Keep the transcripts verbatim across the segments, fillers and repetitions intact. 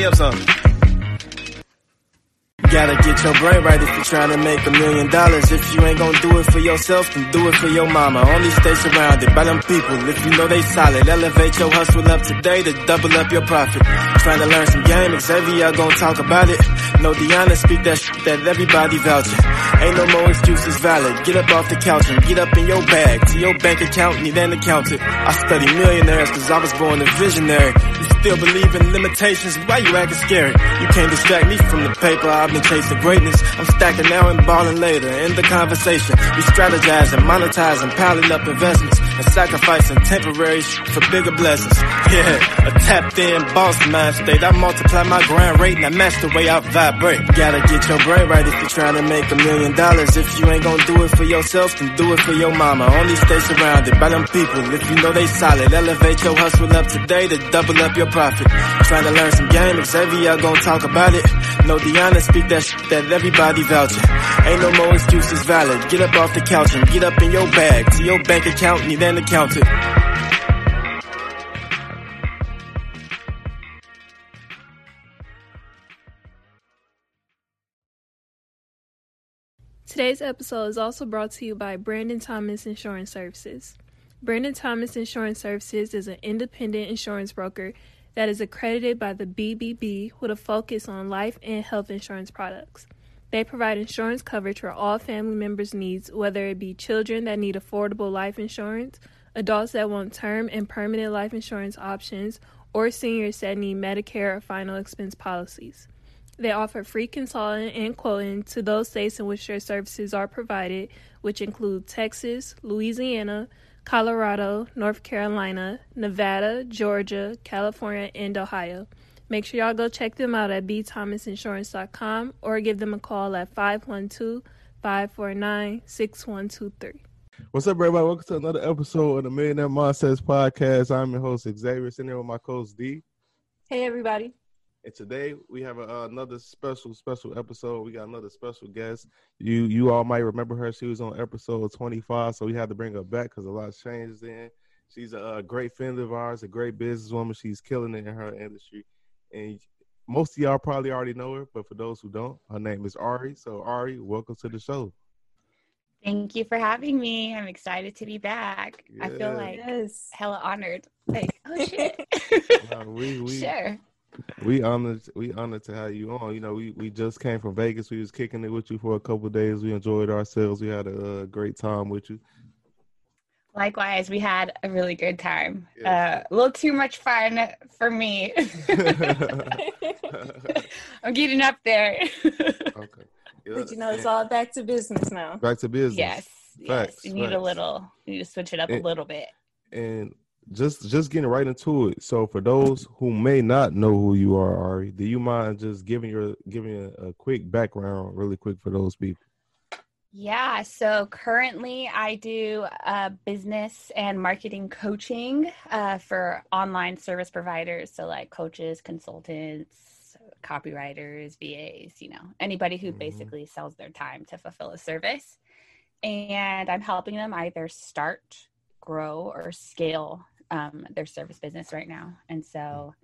me up some. Gotta get your brain right if you're trying to make a million dollars. If you ain't gonna do it for yourself, then do it for your mama. Only stay surrounded by them people if you know they solid. Elevate your hustle up today to double up your profit. Trying to learn some game, Xavier gonna talk about it. No Deanna, speak that shit that everybody vouching. Ain't no more excuses valid. Get up off the couch and get up in your bag. To your bank account, need an accountant. I study millionaires cause I was born a visionary. You still believe in limitations, why you acting scary? You can't distract me from the paper, I've been chasing greatness. I'm stacking now and balling later. End the conversation. We strategize and monetize and piling up investments and sacrificing temporary sh- for bigger blessings. Yeah, a tapped in boss mind state. I multiply my grind rate and I match the way I vibrate. Gotta get your brain right if you're trying to make a million dollars. If you ain't gonna do it for yourself, then do it for your mama. Only stay surrounded by them people if you know they solid. Elevate your hustle up today to double up your profit. Trying to learn some game, Xavier gonna talk about it. No Deanna, speak that shit that everybody vouching. Ain't no more excuses valid. Get up off the couch and get up in your bag. To your bank account, need an accountant. Today's episode is also brought to you by Brandon Thomas Insurance Services. Brandon Thomas Insurance Services is an independent insurance broker that is accredited by the B B B with a focus on life and health insurance products. They provide insurance coverage for all family members' needs, whether it be children that need affordable life insurance, adults that want term and permanent life insurance options, or seniors that need Medicare or final expense policies. They offer free consulting and quoting to those states in which their services are provided, which include Texas, Louisiana, Colorado, North Carolina, Nevada, Georgia, California, and Ohio. Make sure y'all go check them out at b thomas insurance dot com or give them a call at five one two, five four nine, six one two three. What's up, everybody? Welcome to another episode of the Millionaire Mindsets Podcast. I'm your host, Xavier, sitting here with my co-host, D. Hey, everybody. And today we have a, uh, another special, special episode. We got another special guest. You you all might remember her. She was on episode twenty-five, so we had to bring her back because a lot's changed then. She's a, a great friend of ours, a great businesswoman. She's killing it in her industry. And most of y'all probably already know her, but for those who don't, her name is Ari. So, Ari, welcome to the show. Thank you for having me. I'm excited to be back. Yeah. I feel like yes. hella honored. Like, oh, shit. uh, we, we, sure. We honored, we honored to have you on. You know, we, we just came from Vegas. We was kicking it with you for a couple of days. We enjoyed ourselves. We had a uh, great time with you. Likewise, we had a really good time. Yes. Uh, a little too much fun for me. I'm getting up there. Okay. Yeah. But you know, it's all back to business now. Back to business. Yes. Facts, yes. You need facts. a little. You need to switch it up and, a little bit. And. Just just getting right into it. So for those who may not know who you are, Ari, do you mind just giving your giving a, a quick background really quick for those people? Yeah. So currently I do uh, business and marketing coaching uh, for online service providers. So like coaches, consultants, copywriters, V As, you know, anybody who mm-hmm. basically sells their time to fulfill a service. And I'm helping them either start, grow, or scale Um, their service business right now. And so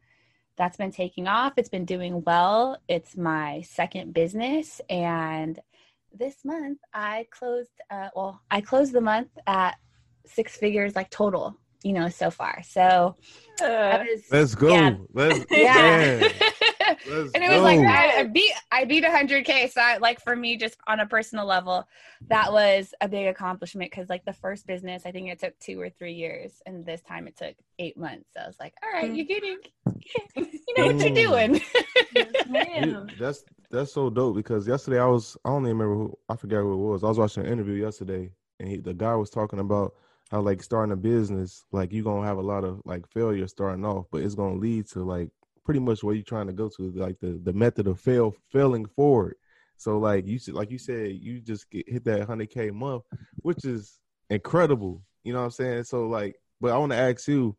that's been taking off. It's been doing well. It's my second business. And this month I closed, uh, well, I closed the month at six figures, like total, you know, so far. So uh, was, let's go. Yeah. Let's, yeah. let's and it was go. like, I, I beat, I beat one hundred K. So I, like for me, just on a personal level, that was a big accomplishment. Cause like the first business, I think it took two or three years. And this time it took eight months. So I was like, all right, mm. you're getting, you know what mm. you're doing. Dude, that's, that's so dope. Because yesterday I was, I don't even remember who, I forgot who it was. I was watching an interview yesterday and he, the guy was talking about how like starting a business, like you're going to have a lot of like failure starting off, but it's going to lead to like pretty much where you're trying to go to, like the, the method of fail, failing forward. So like you should, like you said, you just get, hit that one hundred K month, which is incredible. You know what I'm saying? So like, but I want to ask you,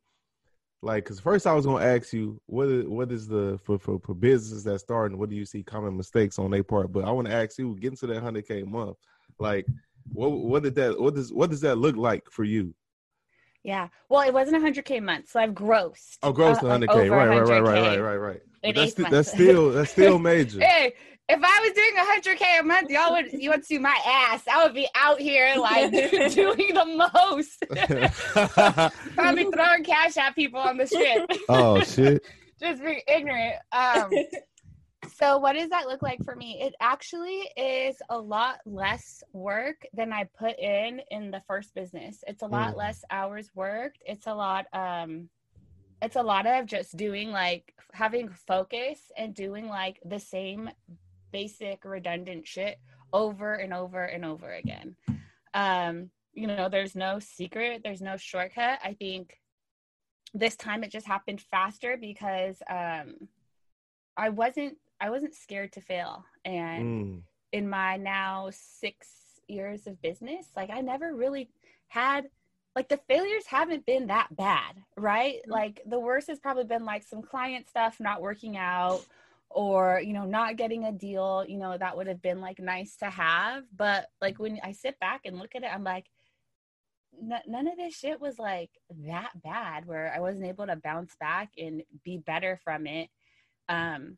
like, cause first I was going to ask you, what is, what is the, for, for, for businesses that start and what do you see common mistakes on their part? But I want to ask you, getting to that one hundred K month, like, What what did that what does what does that look like for you? Yeah. Well, it wasn't one hundred K a month, so I've grossed. Oh, grossed uh, one hundred K. Right, right, right, right, right, right, right. That's, th- that's still that's still major. Hey, if I was doing one hundred K a month, y'all would you would see my ass. I would be out here like doing the most. I'd be throwing cash at people on the strip. Oh shit. Just being ignorant. Um, so what does that look like for me? It actually is a lot less work than I put in in the first business. It's a lot mm. less hours worked. It's a lot. Um, it's a lot of just doing like having focus and doing like the same basic redundant shit over and over and over again. Um, you know, there's no secret. There's no shortcut. I think this time it just happened faster because um, I wasn't. I wasn't scared to fail. And mm. in my now six years of business, like I never really had, like the failures haven't been that bad, right? Mm. Like the worst has probably been like some client stuff not working out or, you know, not getting a deal, you know, that would have been like nice to have. But like when I sit back and look at it, I'm like, n- none of this shit was like that bad where I wasn't able to bounce back and be better from it. Um,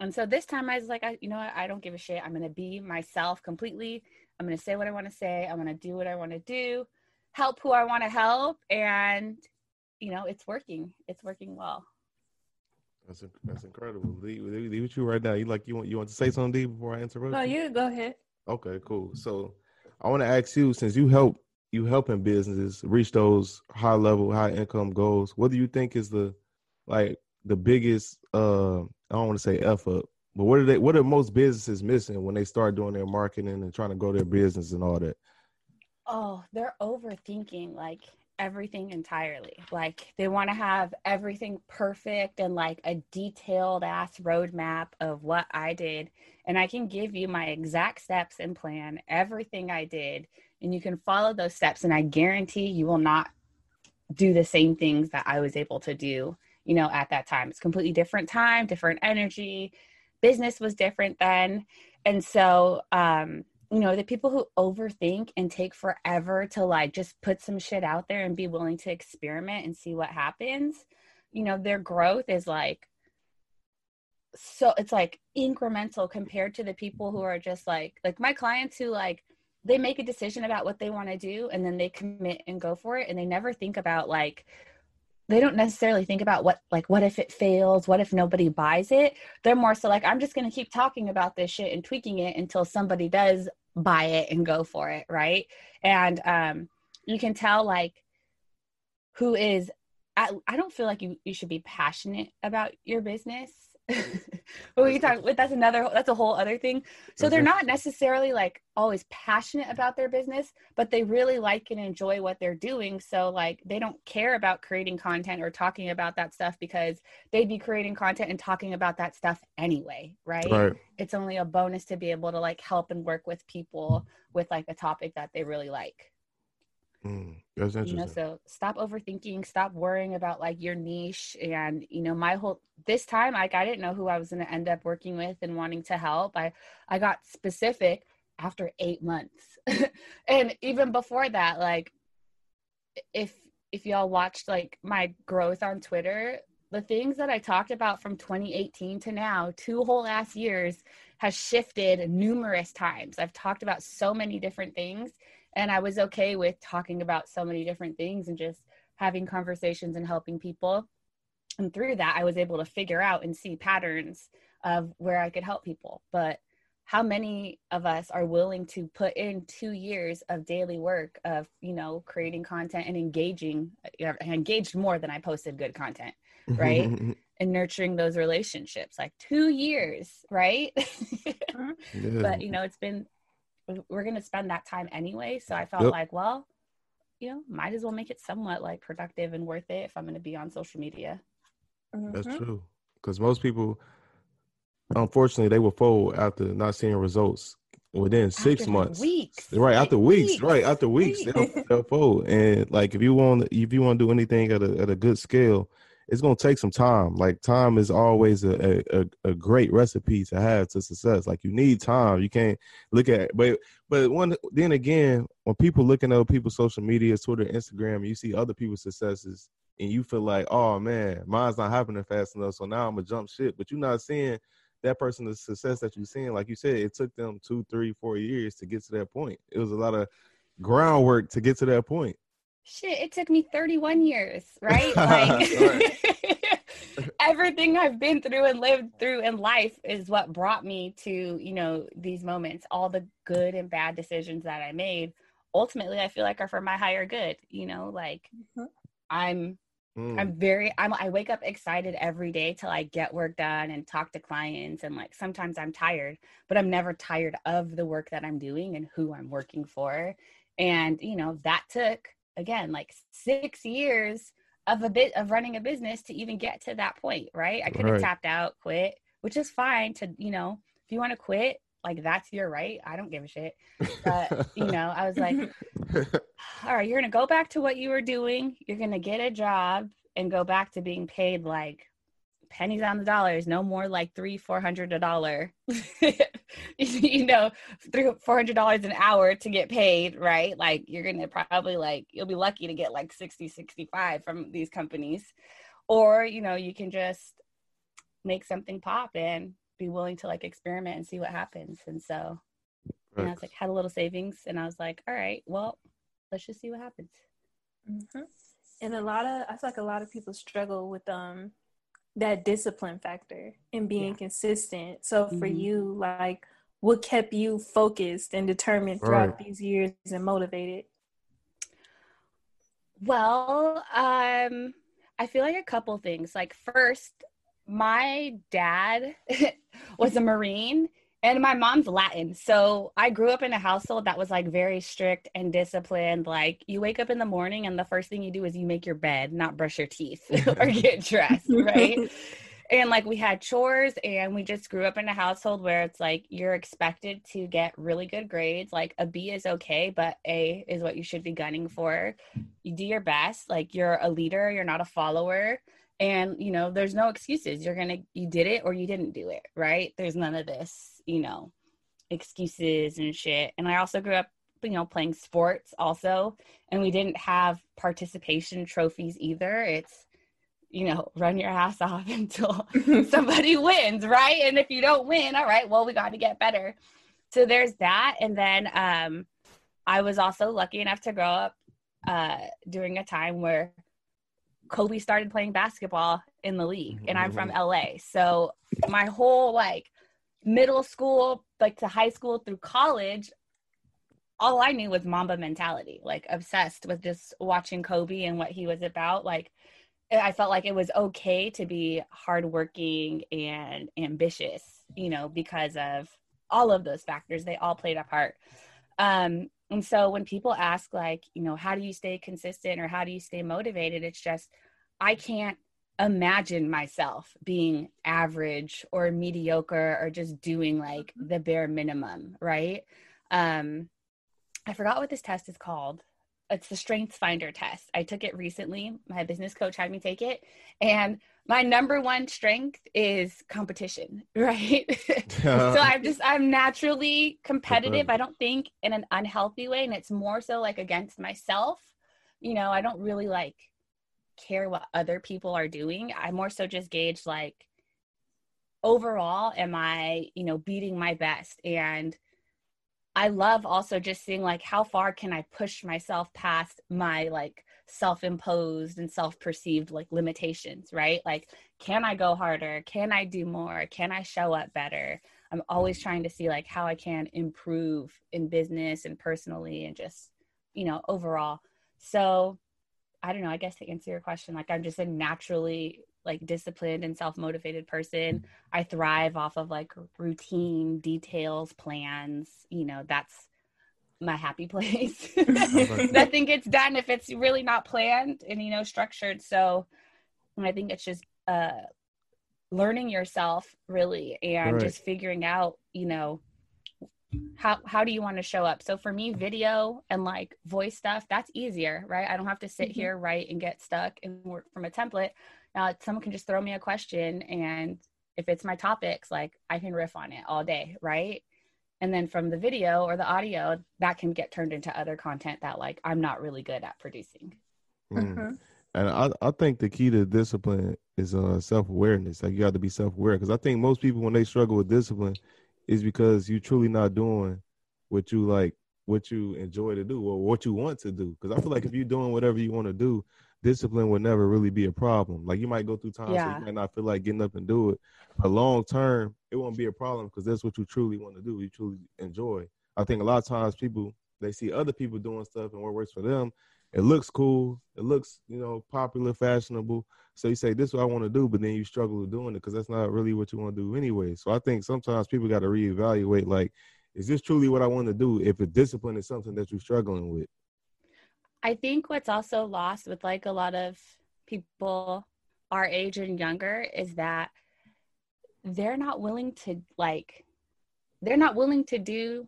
And so this time I was like, I, you know what? I don't give a shit. I'm going to be myself completely. I'm going to say what I want to say. I'm going to do what I want to do, help who I want to help. And, you know, it's working. It's working well. That's that's incredible. Lee, Lee, with you right now, you like, you want, you want to say something Lee, before I interrupt? No, you go ahead. Okay, cool. So I want to ask you, since you help, you helping businesses reach those high level, high income goals, what do you think is the, like the biggest, uh, I don't want to say F up, but what are they? What are most businesses missing when they start doing their marketing and trying to grow their business and all that? Oh, they're overthinking like everything entirely. Like they want to have everything perfect and like a detailed ass roadmap of what I did. And I can give you my exact steps and plan, everything I did. And you can follow those steps. And I guarantee you will not do the same things that I was able to do, you know, at that time. It's completely different time, different energy. Business was different then. And so, um, you know, the people who overthink and take forever to like just put some shit out there and be willing to experiment and see what happens, you know, their growth is like, so it's like incremental compared to the people who are just like, like my clients who like, they make a decision about what they want to do and then they commit and go for it. And they never think about like, they don't necessarily think about what, like, what if it fails? What if nobody buys it? They're more so like, I'm just going to keep talking about this shit and tweaking it until somebody does buy it and go for it. Right. And, um, you can tell like who is, I, I don't feel like you, you should be passionate about your business. Well, we talk, that's another, that's a whole other thing. So they're not necessarily like always passionate about their business, but they really like and enjoy what they're doing. So like, they don't care about creating content or talking about that stuff because they'd be creating content and talking about that stuff anyway. Right. right. It's only a bonus to be able to like help and work with people with like a topic that they really like. Mm, that's interesting. You know, so stop overthinking, stop worrying about like your niche. And, you know, my whole, this time, like I didn't know who I was going to end up working with and wanting to help. I, I got specific after eight months. And even before that, like if, if y'all watched like my growth on Twitter, the things that I talked about from twenty eighteen to now, two whole ass years has shifted numerous times. I've talked about so many different things. And I was okay with talking about so many different things and just having conversations and helping people. And through that, I was able to figure out and see patterns of where I could help people. But how many of us are willing to put in two years of daily work of, you know, creating content and engaging, I engaged more than I posted good content, right? And nurturing those relationships, like two years, right? Yeah. But, you know, it's been, we're going to spend that time anyway. So I felt yep. like, well, you know, might as well make it somewhat like productive and worth it if I'm going to be on social media. Mm-hmm. That's true. Because most people, unfortunately, they will fold after not seeing results within after six months. Weeks. Right. After weeks. weeks. Right. After weeks. They'll, they'll fold. And like, if you want, if you want to do anything at a, at a good scale, it's going to take some time. Like, time is always a, a, a great recipe to have to success. Like, you need time. You can't look at it. But, but one, then again, when people looking at people's social media, Twitter, Instagram, you see other people's successes and you feel like, oh, man, mine's not happening fast enough. So now I'm going to jump ship. But you're not seeing that person's success that you're seeing. Like you said, it took them two, three, four years to get to that point. It was a lot of groundwork to get to that point. Shit, it took me thirty-one years, right? Like everything I've been through and lived through in life is what brought me to, you know, these moments. All the good and bad decisions that I made, ultimately, I feel like are for my higher good. You know, like mm-hmm. I'm, mm. I'm very, I'm, I wake up excited every day till I get work done and talk to clients. And like, sometimes I'm tired, but I'm never tired of the work that I'm doing and who I'm working for. And, you know, that took, again, like six years of a bit of running a business to even get to that point, right? I could have right. tapped out, quit, which is fine to, you know, if you want to quit, like that's your right. I don't give a shit. But, you know, I was like, all right, you're going to go back to what you were doing. You're going to get a job and go back to being paid like pennies on the dollars, no more like three, four hundred a dollar, you know, three, four hundred dollars an hour to get paid, right? Like you're going to probably like, you'll be lucky to get like sixty, sixty-five from these companies, or, you know, you can just make something pop and be willing to like experiment and see what happens. And so and I was like, had a little savings and I was like, all right, well, let's just see what happens. Mm-hmm. And a lot of, I feel like a lot of people struggle with, um, that discipline factor and being yeah. consistent. So for mm-hmm. you, like what kept you focused and determined throughout right. these years and motivated? Well, um, I feel like a couple things. Like first, my dad was a Marine and my mom's Latin. So I grew up in a household that was like very strict and disciplined. Like you wake up in the morning and the first thing you do is you make your bed, not brush your teeth or get dressed, right? And like we had chores and we just grew up in a household where it's like you're expected to get really good grades. Like a B is okay, but A is what you should be gunning for. You do your best. Like you're a leader, you're not a follower. And, you know, there's no excuses. You're going to, you did it or you didn't do it, right? There's none of this, you know, excuses and shit. And I also grew up, you know, playing sports also. And we didn't have participation trophies either. It's, you know, run your ass off until somebody wins, right? And if you don't win, all right, well, we got to get better. So there's that. And then um, I was also lucky enough to grow up uh, during a time where Kolbe started playing basketball in the league and I'm from L A. So my whole like middle school, like to high school through college, all I knew was Mamba mentality, like obsessed with just watching Kolbe and what he was about. Like I felt like it was okay to be hardworking and ambitious, you know, because of all of those factors, they all played a part. Um, And so when people ask like, you know, how do you stay consistent or how do you stay motivated? It's just, I can't imagine myself being average or mediocre or just doing like the bare minimum. Right. Um, I forgot what this test is called. It's the StrengthsFinder test. I took it recently. My business coach had me take it. And my number one strength is competition, right? So I'm just, I'm naturally competitive. I don't think in an unhealthy way. And it's more so like against myself. You know, I don't really like care what other people are doing. I more so just gauge like overall, am I, you know, beating my best? And I love also just seeing like how far can I push myself past my like self-imposed and self-perceived like limitations, right? Like, can I go harder? Can I do more? Can I show up better? I'm always trying to see like how I can improve in business and personally and just, you know, overall. So I don't know, I guess to answer your question, like I'm just a naturally like disciplined and self-motivated person. I thrive off of like routine, details, plans, you know, that's my happy place. Nothing gets done if it's really not planned and, you know, structured. So I think it's just uh learning yourself really and right. just figuring out, you know, how how do you want to show up? So for me, video and like voice stuff, that's easier, right? I don't have to sit mm-hmm. here, write, and get stuck and work from a template. Now uh, someone can just throw me a question, and if it's my topics, like I can riff on it all day, right? And then from the video or the audio, that can get turned into other content that like I'm not really good at producing. Mm. Mm-hmm. And I, I think the key to discipline is uh, self-awareness. Like you got to be self-aware, because I think most people, when they struggle with discipline, is because you truly not doing what you like, what you enjoy to do, or what you want to do. Because I feel like if you're doing whatever you want to do, discipline would never really be a problem. Like you might go through times yeah. where you might not feel like getting up and do it, but long term, it won't be a problem because that's what you truly want to do. You truly enjoy. I think a lot of times people, they see other people doing stuff and what works for them. It looks cool. It looks, you know, popular, fashionable. So you say, this is what I want to do, but then you struggle with doing it because that's not really what you want to do anyway. So I think sometimes people got to reevaluate, like, is this truly what I want to do if a discipline is something that you're struggling with? I think what's also lost with like a lot of people our age and younger is that they're not willing to like, they're not willing to do,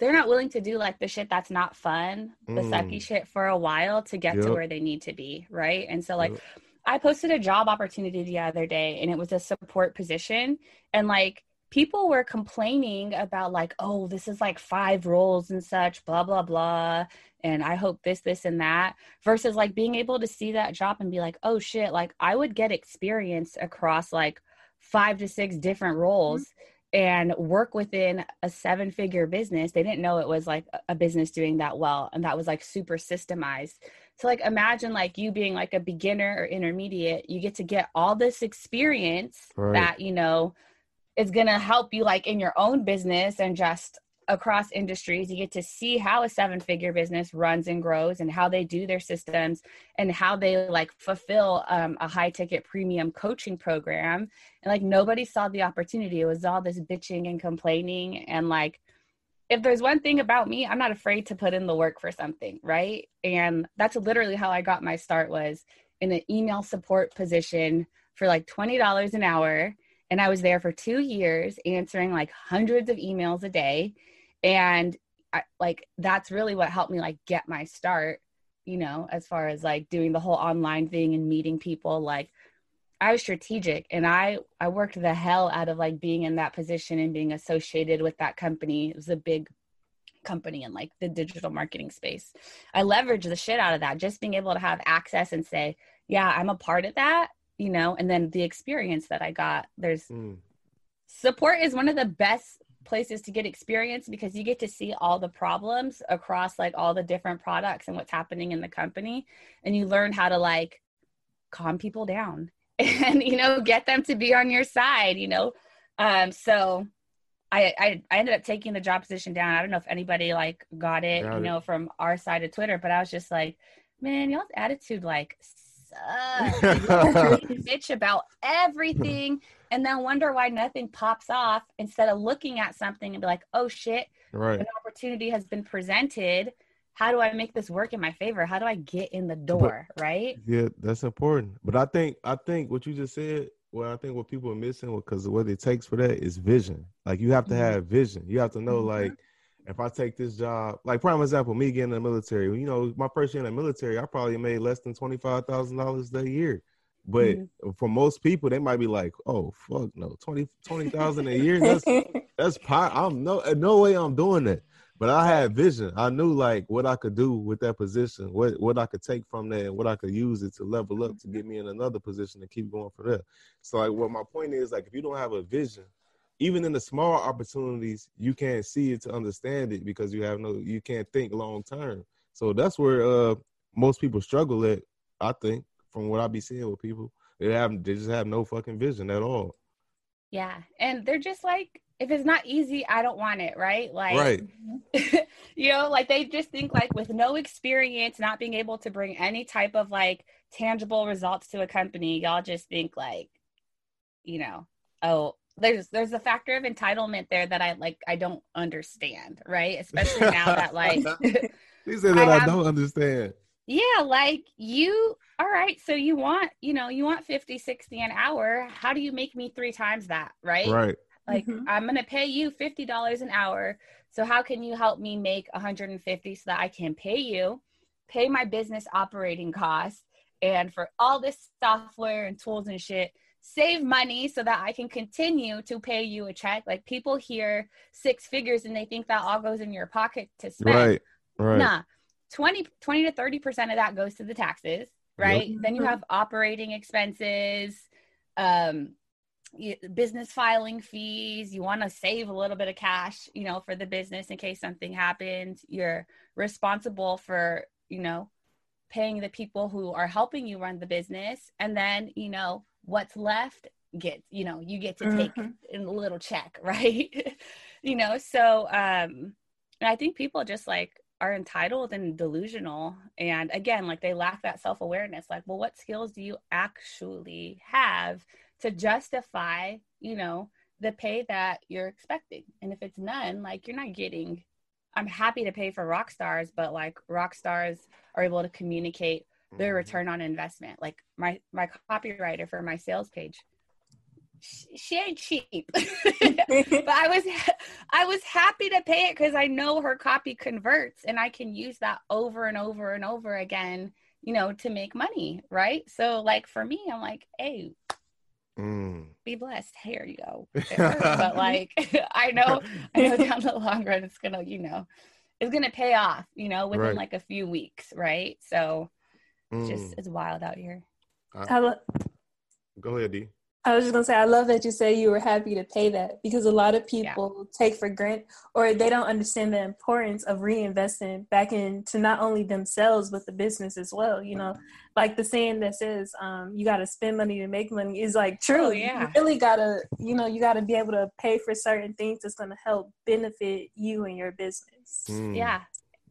they're not willing to do like the shit that's not fun, the mm. sucky shit for a while to get yep. to where they need to be, right? And so like yep. I posted a job opportunity the other day and it was a support position, and like people were complaining about like, oh, this is like five roles and such, blah, blah, blah. And I hope this, this, and that, versus like being able to see that job and be like, oh shit, like I would get experience across like five to six different roles mm-hmm. and work within a seven figure business. They didn't know it was like a business doing that well. And that was like super systemized. So like, imagine like you being like a beginner or intermediate, you get to get all this experience right. that, you know, it's going to help you like in your own business and just across industries. You get to see how a seven figure business runs and grows and how they do their systems and how they like fulfill um, a high ticket premium coaching program. And like, nobody saw the opportunity. It was all this bitching and complaining. And like, if there's one thing about me, I'm not afraid to put in the work for something. Right. And that's literally how I got my start, was in an email support position for like twenty dollars an hour. And I was there for two years answering like hundreds of emails a day. And I, like, that's really what helped me like get my start, you know, as far as like doing the whole online thing and meeting people. Like I was strategic, and I, I worked the hell out of like being in that position and being associated with that company. It was a big company in like the digital marketing space. I leveraged the shit out of that, just being able to have access and say, yeah, I'm a part of that. You know, and then the experience that I got, there's mm. support is one of the best places to get experience, because you get to see all the problems across like all the different products and what's happening in the company. And you learn how to like calm people down and, you know, get them to be on your side, you know? Um, so I, I, I ended up taking the job position down. I don't know if anybody like got it, got you it. know, from our side of Twitter, but I was just like, man, y'all's attitude like Uh, bitch about everything and then wonder why nothing pops off, instead of looking at something and be like, oh shit, right. an opportunity has been presented. How do I make this work in my favor? How do I get in the door? But, right? Yeah, that's important. But I think I think what you just said, well, I think what people are missing, because what it takes for that is vision. Like you have to have vision. You have to know mm-hmm. like, if I take this job, like prime example, me getting in the military, you know, my first year in the military, I probably made less than twenty-five thousand dollars that year. But mm-hmm. for most people, they might be like, oh, fuck no, twenty thousand dollars a year. That's, that's pie. I'm no, no way I'm doing that. But I had vision. I knew like what I could do with that position, what, what I could take from that, and what I could use it to level up to get me in another position and keep going for that. So like, what my point is, like, if you don't have a vision, even in the small opportunities, you can't see it to understand it, because you have no, you can't think long term. So that's where uh, most people struggle at, I think, from what I be seeing with people. They have, they just have no fucking vision at all. Yeah. And they're just like, if it's not easy, I don't want it, right? Like, right. you know, like they just think like with no experience, not being able to bring any type of like tangible results to a company, y'all just think like, you know, oh, There's there's a factor of entitlement there that I like I don't understand, right? Especially now that like you said that I, have, I don't understand. Yeah, like you all right, so you want, you know, you want fifty, sixty an hour. How do you make me three times that, right? Right. Like, mm-hmm. I'm going to pay you fifty dollars an hour. So how can you help me make one hundred fifty dollars so that I can pay you, pay my business operating costs, and for all this software and tools and shit, save money so that I can continue to pay you a check. Like, people hear six figures and they think that all goes in your pocket to spend. Right, right. Nah, twenty, twenty to thirty percent of that goes to the taxes, right? Yep. Then you have operating expenses, um, business filing fees. You want to save a little bit of cash, you know, for the business in case something happens. You're responsible for, you know, paying the people who are helping you run the business. And then, you know, what's left gets, you know, you get to take mm-hmm. a little check, right? You know, so um, and I think people just like are entitled and delusional. And again, like, they lack that self-awareness. Like, well, what skills do you actually have to justify, you know, the pay that you're expecting? And if it's none, like, you're not getting, I'm happy to pay for rock stars, but like, rock stars are able to communicate their return on investment. Like, my, my copywriter for my sales page, she, she ain't cheap, but I was, I was happy to pay it because I know her copy converts and I can use that over and over and over again, you know, to make money. Right. So like, for me, I'm like, hey, Mm. be blessed. Here you go. But like, I know, I know down the long run, it's gonna, you know, it's gonna pay off, you know, within right. like a few weeks, right? So, mm. just it's wild out here. I, I lo- go ahead, D. I was just gonna say, I love that you say you were happy to pay that, because a lot of people yeah. take for granted, or they don't understand the importance of reinvesting back into not only themselves but the business as well. You know, like the saying that says, um, "You got to spend money to make money" is like true. Oh, yeah. You really gotta, you know, you gotta be able to pay for certain things that's gonna help benefit you and your business. Mm. Yeah,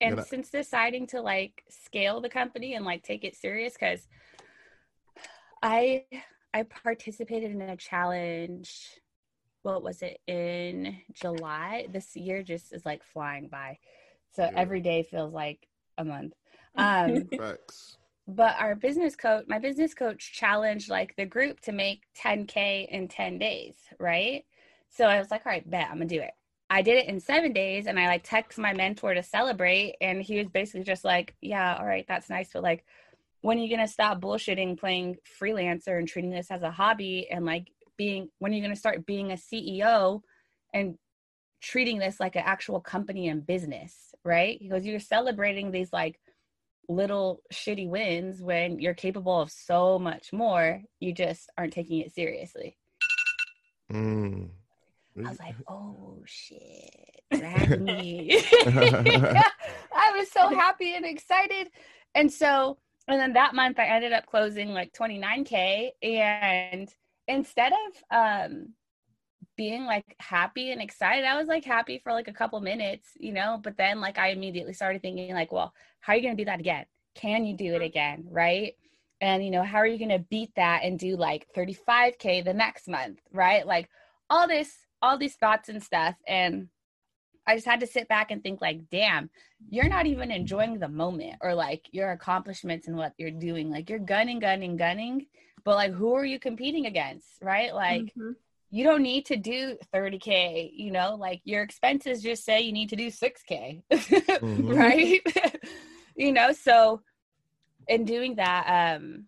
and I- since deciding to like scale the company and like take it serious, because I. I participated in a challenge, what was it, in July? This year just is like flying by. So yeah. every day feels like a month. Um, Facts. But our business coach, my business coach challenged like the group to make ten K in ten days, right? So I was like, all right, bet, I'm going to do it. I did it in seven days and I like text my mentor to celebrate. And he was basically just like, yeah, all right, that's nice. But like, when are you going to stop bullshitting playing freelancer and treating this as a hobby? And like being, when are you going to start being a C E O and treating this like an actual company and business, right? He goes, you're celebrating these like little shitty wins when you're capable of so much more. You just aren't taking it seriously. Mm. I was like, oh shit, drag me. I was so happy and excited. And so, And then that month I ended up closing like twenty-nine K, and instead of um, being like happy and excited, I was like happy for like a couple minutes, you know, but then like I immediately started thinking like, well, how are you going to do that again? Can you do it again? Right. And, you know, how are you going to beat that and do like thirty-five K the next month? Right. Like all this, all these thoughts and stuff. And I just had to sit back and think like, damn, you're not even enjoying the moment or like your accomplishments and what you're doing. Like you're gunning, gunning, gunning, but like, who are you competing against? Right. Like mm-hmm. you don't need to do thirty K, you know, like your expenses just say you need to do six K. Mm-hmm. Right. You know, so in doing that, um,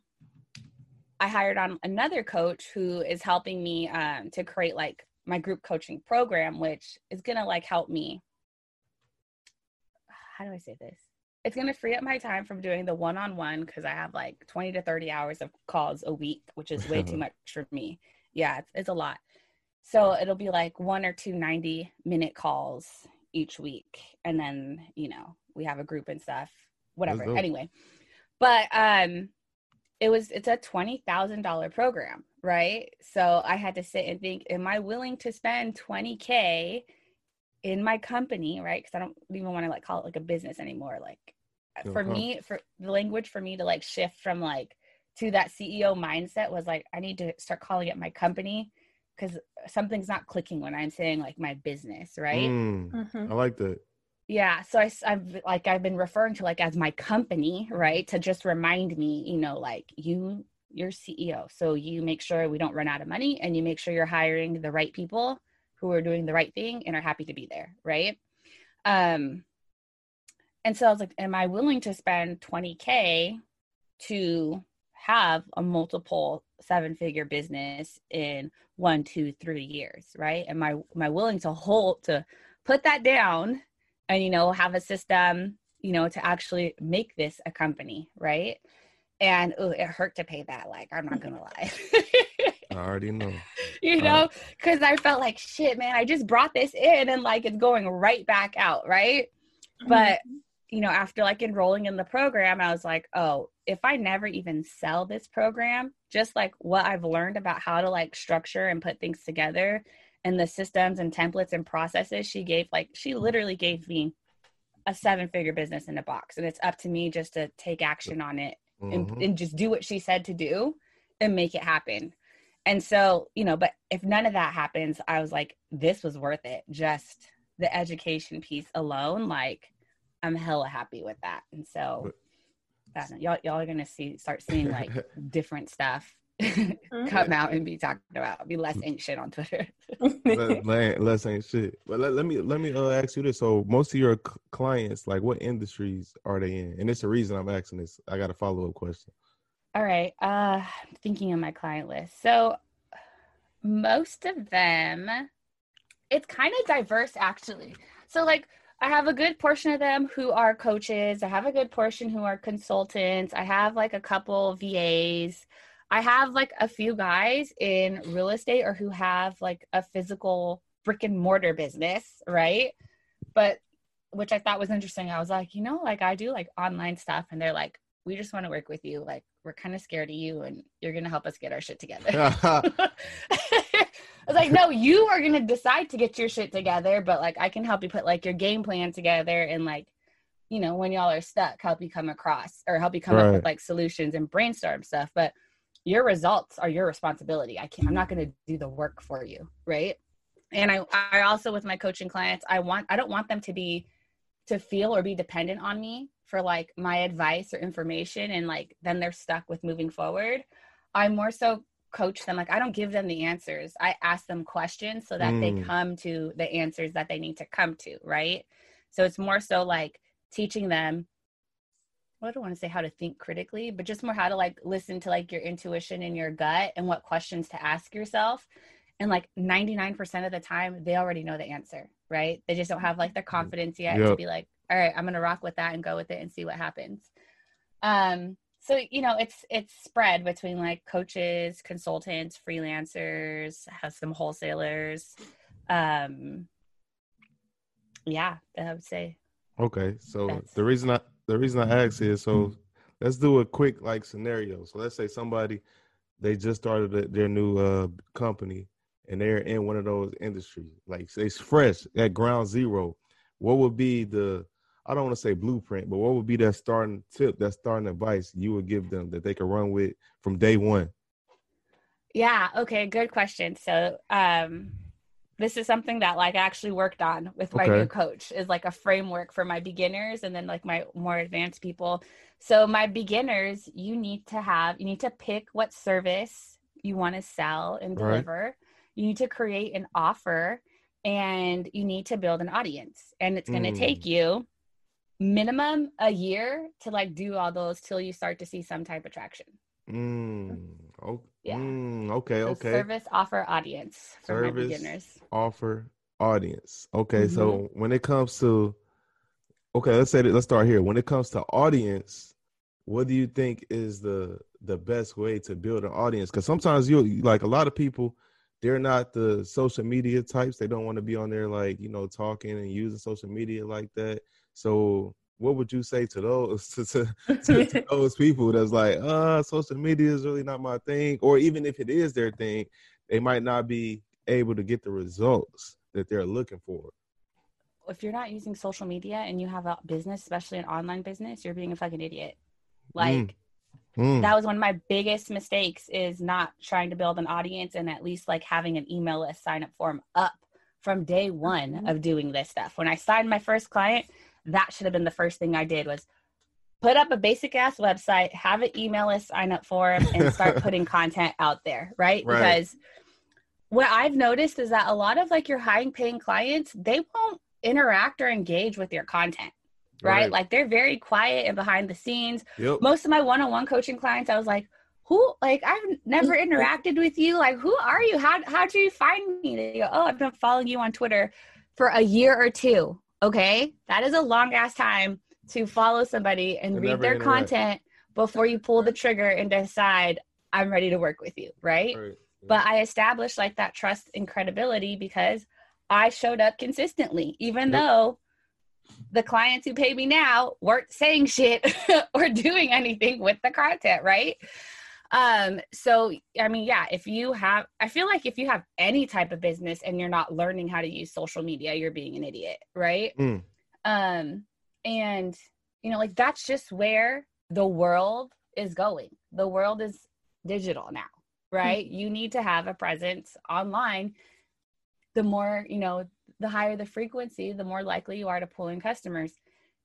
I hired on another coach who is helping me um, to create like my group coaching program, which is going to like help me. How do I say this? It's going to free up my time from doing the one-on-one, because I have like twenty to thirty hours of calls a week, which is way too much for me. Yeah, it's, it's a lot. So it'll be like one or two ninety minute calls each week. And then, you know, we have a group and stuff, whatever. Anyway, but um, it was, it's a twenty thousand dollars program. Right. So I had to sit and think, am I willing to spend twenty K in my company? Right. Cause I don't even want to like call it like a business anymore. Like uh-huh. for me, for the language for me to like shift from like to that C E O mindset was like, I need to start calling it my company, because something's not clicking when I'm saying like my business. Right. Mm, mm-hmm. I like that. Yeah. So I, I've like, I've been referring to like as my company, right. To just remind me, you know, like you, you're C E O. So you make sure we don't run out of money, and you make sure you're hiring the right people who who are doing the right thing and are happy to be there, right? Um, and so I was like, am I willing to spend twenty K to have a multiple seven-figure business in one, two, three years, right? Am I, am I willing to hold, to put that down and, you know, have a system, you know, to actually make this a company, right? And ooh, it hurt to pay that. Like, I'm not going to lie. I already know. You know, because I felt like, shit, man, I just brought this in and like it's going right back out, right? Mm-hmm. But, you know, after like enrolling in the program, I was like, oh, if I never even sell this program, just like what I've learned about how to like structure and put things together and the systems and templates and processes she gave, like she literally gave me a seven figure business in a box. And it's up to me just to take action on it mm-hmm. and, and just do what she said to do and make it happen. And so, you know, but if none of that happens, I was like, this was worth it. Just the education piece alone. Like I'm hella happy with that. And so, but- Y'all, y'all are gonna see, start seeing like different stuff come out and be talked about. Be less ancient on Twitter. less, less ain't shit. But let, let me let me uh, ask you this. So most of your c- clients, like, what industries are they in? And it's the reason I'm asking this. I got a follow up question. All right, uh, I'm thinking of my client list. So most of them, it's kind of diverse actually. So like, I have a good portion of them who are coaches. I have a good portion who are consultants. I have like a couple V As. I have like a few guys in real estate or who have like a physical brick and mortar business, right? But which I thought was interesting. I was like, you know, like I do like online stuff and they're like, we just want to work with you. Like we're kind of scared of you and you're going to help us get our shit together. I was like, no, you are going to decide to get your shit together, but like, I can help you put like your game plan together. And like, you know, when y'all are stuck, help you come across or help you come right. up with like solutions and brainstorm stuff. But your results are your responsibility. I can't, I'm not going to do the work for you. Right. And I, I also, with my coaching clients, I want, I don't want them to be, to feel or be dependent on me for like my advice or information. And like, then they're stuck with moving forward. I'm more so coach them. Like I don't give them the answers. I ask them questions so that mm. they come to the answers that they need to come to. Right. So it's more so like teaching them, well, I don't want to say how to think critically, but just more how to like listen to like your intuition and your gut and what questions to ask yourself. And like ninety-nine percent of the time they already know the answer. Right. They just don't have like the confidence yet yep. to be like, all right, I'm going to rock with that and go with it and see what happens. Um, So, you know, it's it's spread between like coaches, consultants, freelancers, have some wholesalers. Um, yeah, I would say. Okay. So that's... the reason I the reason I asked is, so mm-hmm. let's do a quick like scenario. So let's say somebody, they just started a, their new uh, company and they're in one of those industries. Like it's fresh at ground zero. What would be the, I don't want to say blueprint, but what would be that starting tip, that starting advice you would give them that they could run with from day one? Yeah. Okay. Good question. So um, this is something that like I actually worked on with my okay. new coach, is like a framework for my beginners and then like my more advanced people. So my beginners, you need to have, you need to pick what service you want to sell and deliver. Right. You need to create an offer and you need to build an audience, and it's going to mm. take you minimum a year to like do all those till you start to see some type of traction. Mm. Oh, yeah. Mm, okay. So okay. Service, offer, audience for service, my beginners. Offer, audience. Okay. Mm-hmm. So when it comes to, okay, let's say that, let's start here. When it comes to audience, what do you think is the the best way to build an audience? Because sometimes you like a lot of people, they're not the social media types. They don't want to be on there like, you know, talking and using social media like that. So what would you say to those to, to, to, to those people that's like, uh, social media is really not my thing, or even if it is their thing, they might not be able to get the results that they're looking for? If you're not using social media and you have a business, especially an online business, you're being a fucking idiot. Like mm. Mm. that was one of my biggest mistakes, is not trying to build an audience and at least like having an email list sign up form up from day one mm. of doing this stuff. When I signed my first client, that should have been the first thing I did, was put up a basic ass website, have an email list sign up form, and start putting content out there, right? right? Because what I've noticed is that a lot of like your high paying clients, they won't interact or engage with your content, right? right. Like they're very quiet and behind the scenes. Yep. Most of my one-on-one coaching clients, I was like, who, like, I've never interacted with you. Like, who are you? How, how'd you find me? They go, oh, I've been following you on Twitter for a year or two. Okay. That is a long ass time to follow somebody and, and read their interact. content before you pull the trigger and decide I'm ready to work with you. Right. right. But I established like that trust and credibility because I showed up consistently, even yep. though the clients who pay me now weren't saying shit or doing anything with the content. Right. Um, so, I mean, yeah, if you have, I feel like if you have any type of business and you're not learning how to use social media, you're being an idiot. Right. Mm. Um, and you know, like that's just where the world is going. The world is digital now. Right. You need to have a presence online. The more, you know, the higher the frequency, the more likely you are to pull in customers.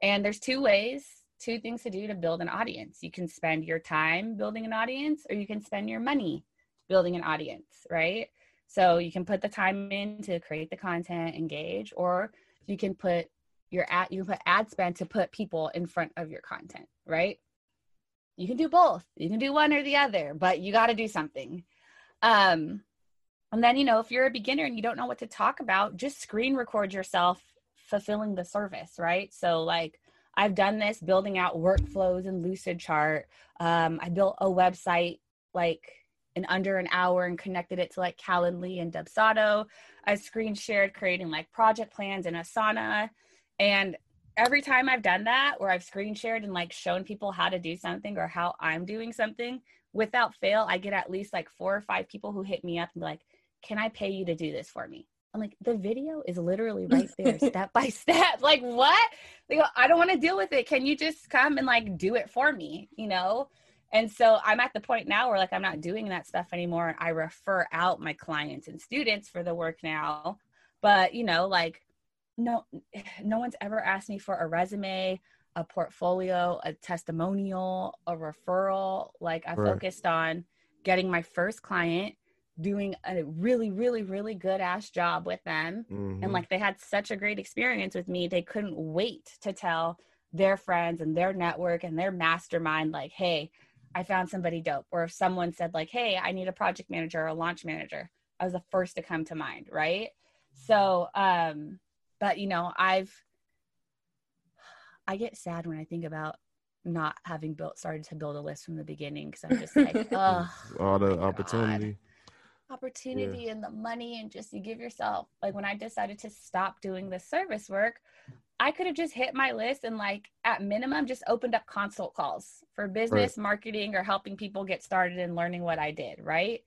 And there's two ways, two things to do to build an audience. You can spend your time building an audience, or you can spend your money building an audience, right? So you can put the time in to create the content, engage, or you can put your ad, you can put ad spend to put people in front of your content, right? You can do both. You can do one or the other, but you got to do something. Um, and then, you know, if you're a beginner and you don't know what to talk about, just screen record yourself fulfilling the service, right? So like I've done this building out workflows in Lucidchart. Um, I built a website like in under an hour and connected it to like Calendly and Dubsado. I screen shared creating like project plans in Asana. And every time I've done that, where I've screen shared and like shown people how to do something or how I'm doing something, without fail, I get at least like four or five people who hit me up and be like, can I pay you to do this for me? I'm like, the video is literally right there, step by step. Like, what? They go, I don't want to deal with it. Can you just come and like do it for me? You know? And so I'm at the point now where like I'm not doing that stuff anymore. I refer out my clients and students for the work now. But, you know, like no, no one's ever asked me for a resume, a portfolio, a testimonial, a referral. Like I right. focused on getting my first client, doing a really, really, really good ass job with them. Mm-hmm. And like, they had such a great experience with me. They couldn't wait to tell their friends and their network and their mastermind, like, hey, I found somebody dope. Or if someone said like, hey, I need a project manager or a launch manager, I was the first to come to mind. Right. So, um, but you know, I've, I get sad when I think about not having built, started to build a list from the beginning. Cause I'm just like, oh, all the opportunity. God. opportunity yeah. and the money, and just you give yourself, like when I decided to stop doing the service work, I could have just hit my list and like at minimum just opened up consult calls for business right. marketing or helping people get started and learning what I did. Right.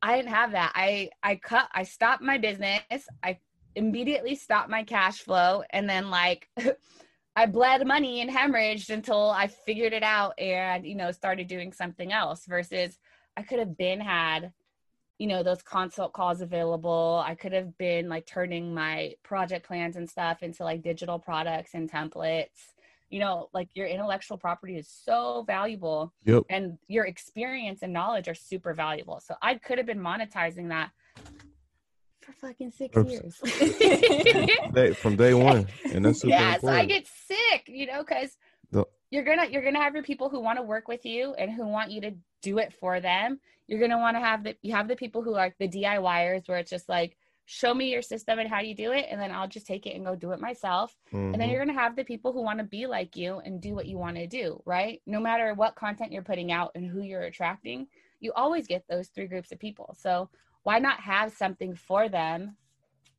I didn't have that. I, I cut, I stopped my business. I immediately stopped my cash flow. And then like I bled money and hemorrhaged until I figured it out and, you know, started doing something else versus I could have been had you know, those consult calls available. I could have been like turning my project plans and stuff into like digital products and templates. You know, like your intellectual property is so valuable yep. and your experience and knowledge are super valuable. So I could have been monetizing that for fucking six Oops. years. From day one. And that's super yeah, important. So I get sick, you know, because the- you're gonna you're gonna have your people who want to work with you and who want you to do it for them. You're going to want to have the, you have the people who are the D I Y ers where it's just like, show me your system and how you do it. And then I'll just take it and go do it myself. Mm-hmm. And then you're going to have the people who want to be like you and do what you want to do, right? No matter what content you're putting out and who you're attracting, you always get those three groups of people. So why not have something for them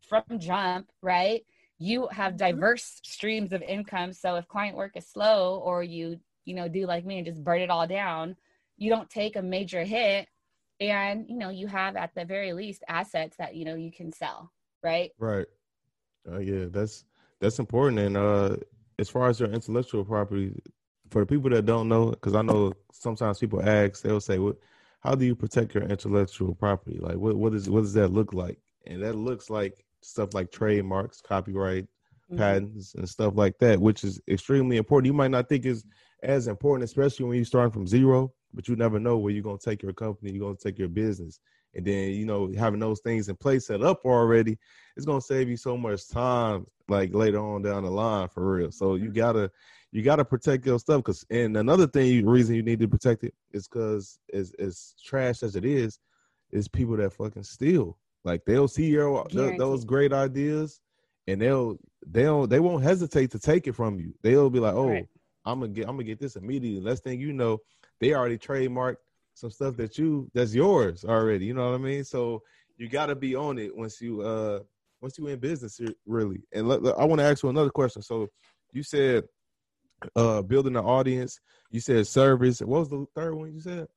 from jump, right? You have diverse streams of income. So if client work is slow or you, you know, do like me and just burn it all down, you don't take a major hit. And, you know, you have at the very least assets that, you know, you can sell. Right. Right. Uh, yeah, that's that's important. And uh, as far as your intellectual property, for the people that don't know, because I know sometimes people ask, they'll say, "What? Well, how do you protect your intellectual property? Like, what what is what does that look like?" And that looks like stuff like trademarks, copyright, mm-hmm. patents and stuff like that, which is extremely important. You might not think is as important, especially when you're starting from zero. But you never know where you're going to take your company, you're going to take your business. And then, you know, having those things in place set up already, it's going to save you so much time, like later on down the line, for real. So you got to, you got to protect your stuff. Cause, and another thing, you, the reason you need to protect it is cause as, as trash as it is, is people that fucking steal. Like they'll see your, th- those great ideas and they'll, they'll, they won't hesitate to take it from you. They'll be like, oh, right. I'm going to get, I'm going to get this immediately. Last thing you know, they already trademarked some stuff that you, that's yours already. You know what I mean? So you got to be on it once you, uh, once you in business, really. And let, let, I want to ask you another question. So you said uh, building an audience, you said service. What was the third one you said?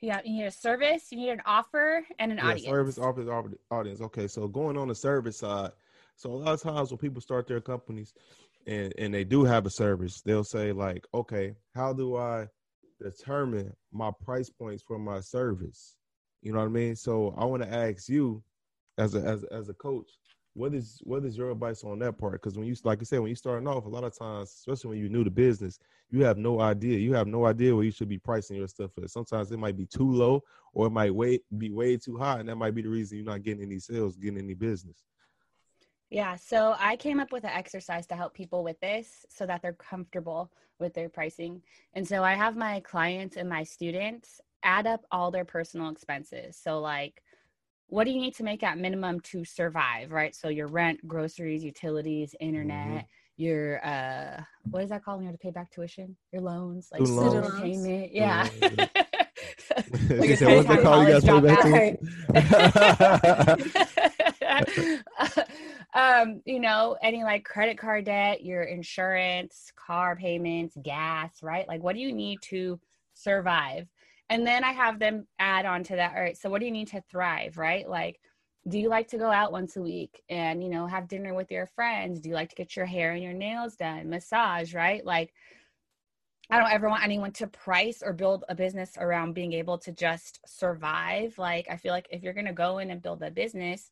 Yeah, you need a service, you need an offer, and an yeah, audience. Service, offer, audience. Okay, so going on the service side. So a lot of times when people start their companies and, and they do have a service, they'll say like, okay, how do I determine my price points for my service? You know what I mean? So I want to ask you, as a, as a, as a coach, what is, what is your advice on that part? Because when you, like I said, when you starting off, a lot of times, especially when you're new to business, you have no idea. You have no idea where you should be pricing your stuff at. Sometimes it might be too low, or it might way, be way too high, and that might be the reason you're not getting any sales, getting any business. Yeah, so I came up with an exercise to help people with this so that they're comfortable with their pricing. And so I have my clients and my students add up all their personal expenses. So like, what do you need to make at minimum to survive, right? So your rent, groceries, utilities, internet, mm-hmm. your, uh, what is that called when you have to pay back tuition? Your loans, like student payment. Yeah. Mm-hmm. Like said, what's the call you guys pay back tuition? um, you know, any like credit card debt, your insurance, car payments, gas, right? Like what do you need to survive? And then I have them add on to that. All right, so what do you need to thrive, right? Like, do you like to go out once a week and, you know, have dinner with your friends? Do you like to get your hair and your nails done? Massage, right? Like, I don't ever want anyone to price or build a business around being able to just survive. Like, I feel like if you're going to go in and build a business,